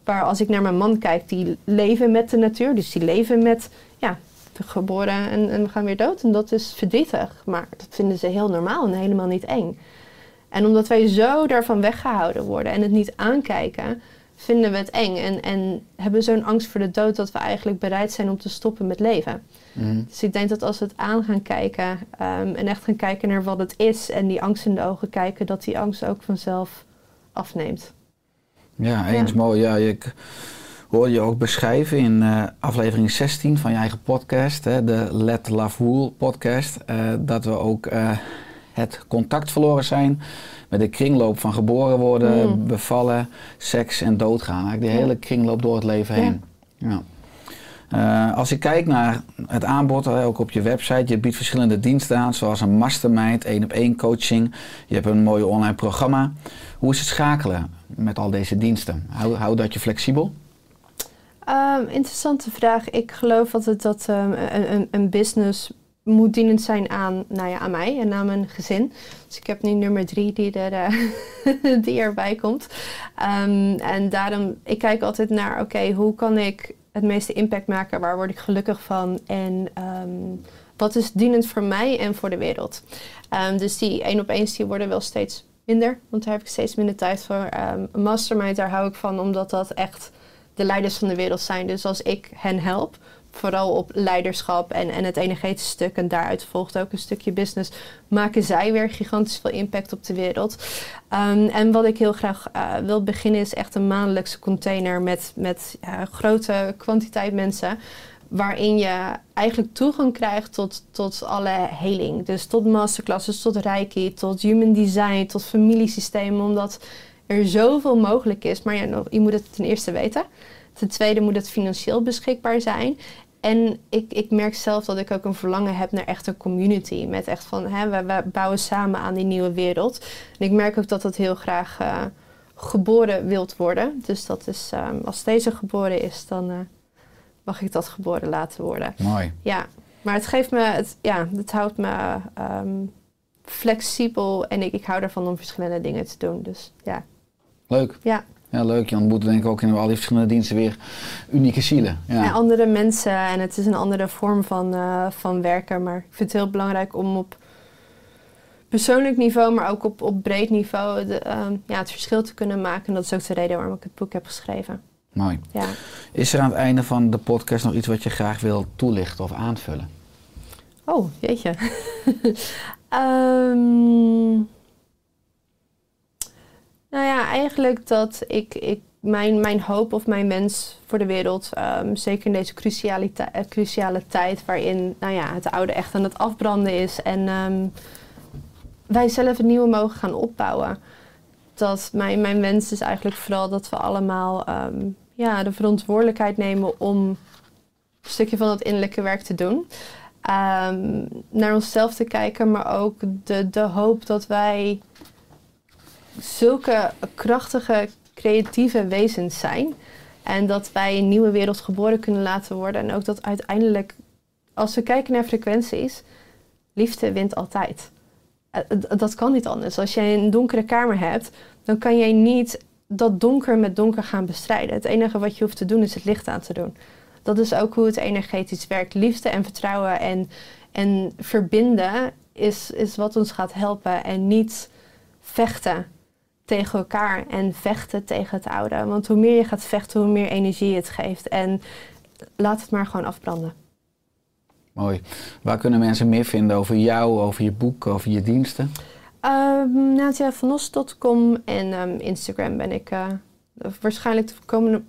Waar als ik naar mijn man kijk, die leven met de natuur. Dus die leven met, ja, geboren en, en we gaan weer dood. En dat is verdrietig. Maar dat vinden ze heel normaal en helemaal niet eng. En omdat wij zo daarvan weggehouden worden en het niet aankijken, vinden we het eng. En, en hebben zo'n angst voor de dood dat we eigenlijk bereid zijn om te stoppen met leven. Mm. Dus ik denk dat als we het aan gaan kijken um, en echt gaan kijken naar wat het is en die angst in de ogen kijken, dat die angst ook vanzelf afneemt. Ja, eens ja. Mooi. Ja, ik hoorde je ook beschrijven in uh, aflevering zestien van je eigen podcast, hè, de Let Love Wool podcast, uh, dat we ook uh, het contact verloren zijn met de kringloop van geboren worden, mm. bevallen, seks en doodgaan. Eigenlijk de ja. hele kringloop door het leven heen. Ja. Ja. Uh, als ik kijk naar het aanbod, uh, ook op je website, je biedt verschillende diensten aan, zoals een mastermind, één op één coaching, je hebt een mooi online programma. Hoe is het schakelen met al deze diensten? Hou, hou dat je flexibel? Um, interessante vraag. Ik geloof altijd dat um, een, een business moet dienend zijn aan, nou ja, aan mij en aan mijn gezin. Dus ik heb nu nummer drie die, er, uh, die erbij komt. Um, en daarom, ik kijk altijd naar, oké, okay, hoe kan ik het meeste impact maken? Waar word ik gelukkig van? En um, wat is dienend voor mij en voor de wereld? Um, dus die één op één die worden wel steeds minder, want daar heb ik steeds minder tijd voor. Um, mastermind, daar hou ik van, omdat dat echt de leiders van de wereld zijn. Dus als ik hen help, vooral op leiderschap en, en het energetische stuk. En daaruit volgt ook een stukje business. Maken zij weer gigantisch veel impact op de wereld. Um, en wat ik heel graag uh, wil beginnen is echt een maandelijkse container met, met ja, grote kwantiteit mensen. Waarin je eigenlijk toegang krijgt tot, tot alle heling. Dus tot masterclasses, tot reiki, tot human design, tot familiesystemen. Omdat er zoveel mogelijk is. Maar ja, je moet het ten eerste weten. Ten tweede moet het financieel beschikbaar zijn. En ik, ik merk zelf dat ik ook een verlangen heb naar echt een community. Met echt van, hè, we, we bouwen samen aan die nieuwe wereld. En ik merk ook dat dat heel graag uh, geboren wilt worden. Dus dat is, um, als deze geboren is, dan uh, mag ik dat geboren laten worden. Mooi. Ja, maar het geeft me, het, ja, het houdt me um, flexibel. En ik, ik hou ervan om verschillende dingen te doen. Dus ja. Leuk. Ja. Ja, leuk. Je ontmoet denk ik ook in al die verschillende diensten weer unieke zielen. Ja. En andere mensen. En het is een andere vorm van, uh, van werken. Maar ik vind het heel belangrijk om op persoonlijk niveau, maar ook op, op breed niveau, de, uh, ja, het verschil te kunnen maken. En dat is ook de reden waarom ik het boek heb geschreven. Mooi. Ja. Is er aan het einde van de podcast nog iets wat je graag wil toelichten of aanvullen? Oh, jeetje. um... Nou ja, eigenlijk dat ik, ik mijn, mijn hoop of mijn wens voor de wereld, um, zeker in deze cruciale, cruciale tijd waarin nou ja, het oude echt aan het afbranden is en um, wij zelf het nieuwe mogen gaan opbouwen. Dat mijn, mijn wens is eigenlijk vooral dat we allemaal um, ja, de verantwoordelijkheid nemen om een stukje van dat innerlijke werk te doen. Um, naar onszelf te kijken, maar ook de, de hoop dat wij zulke krachtige, creatieve wezens zijn. En dat wij een nieuwe wereld geboren kunnen laten worden. En ook dat uiteindelijk, als we kijken naar frequenties, liefde wint altijd. Dat kan niet anders. Als jij een donkere kamer hebt, dan kan jij niet dat donker met donker gaan bestrijden. Het enige wat je hoeft te doen is het licht aan te doen. Dat is ook hoe het energetisch werkt. Liefde en vertrouwen en, en verbinden is, is wat ons gaat helpen. En niet vechten tegen elkaar en vechten tegen het oude. Want hoe meer je gaat vechten, hoe meer energie het geeft. En laat het maar gewoon afbranden. Mooi. Waar kunnen mensen meer vinden over jou, over je boek, over je diensten? Um, Nadia van Os punt com en um, Instagram ben ik uh, waarschijnlijk de komende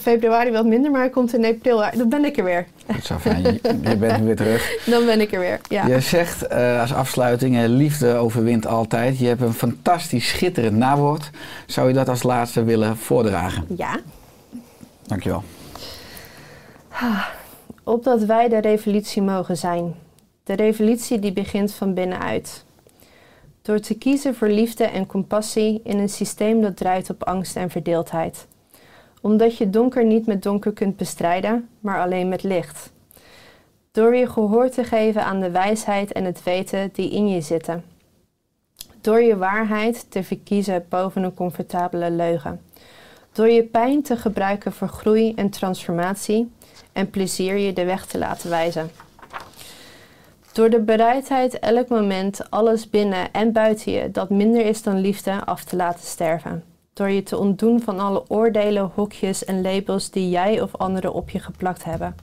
februari wat minder, maar hij komt in april. Dan ben ik er weer. Dat is fijn. Je, je bent nu weer terug. Dan ben ik er weer, ja. Je zegt uh, als afsluiting, uh, liefde overwint altijd. Je hebt een fantastisch, schitterend nawoord. Zou je dat als laatste willen voordragen? Ja. Dankjewel. Opdat wij de revolutie mogen zijn. De revolutie die begint van binnenuit. Door te kiezen voor liefde en compassie in een systeem dat draait op angst en verdeeldheid. Omdat je donker niet met donker kunt bestrijden, maar alleen met licht. Door je gehoor te geven aan de wijsheid en het weten die in je zitten. Door je waarheid te verkiezen boven een comfortabele leugen. Door je pijn te gebruiken voor groei en transformatie en plezier je de weg te laten wijzen. Door de bereidheid elk moment alles binnen en buiten je dat minder is dan liefde af te laten sterven. Door je te ontdoen van alle oordelen, hokjes en labels die jij of anderen op je geplakt hebben.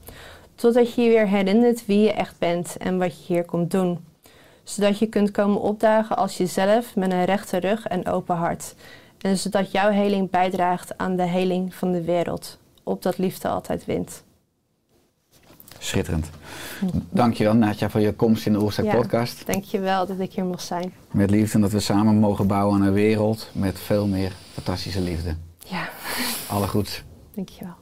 Totdat je je weer herinnert wie je echt bent en wat je hier komt doen. Zodat je kunt komen opdagen als jezelf met een rechte rug en open hart. En zodat jouw heling bijdraagt aan de heling van de wereld. Opdat liefde altijd wint. Schitterend. Dankjewel Nadia voor je komst in de Oersterk ja, podcast. Dankjewel dat ik hier mocht zijn. Met liefde en dat we samen mogen bouwen aan een wereld met veel meer fantastische liefde. Ja. Alle goeds. Dankjewel.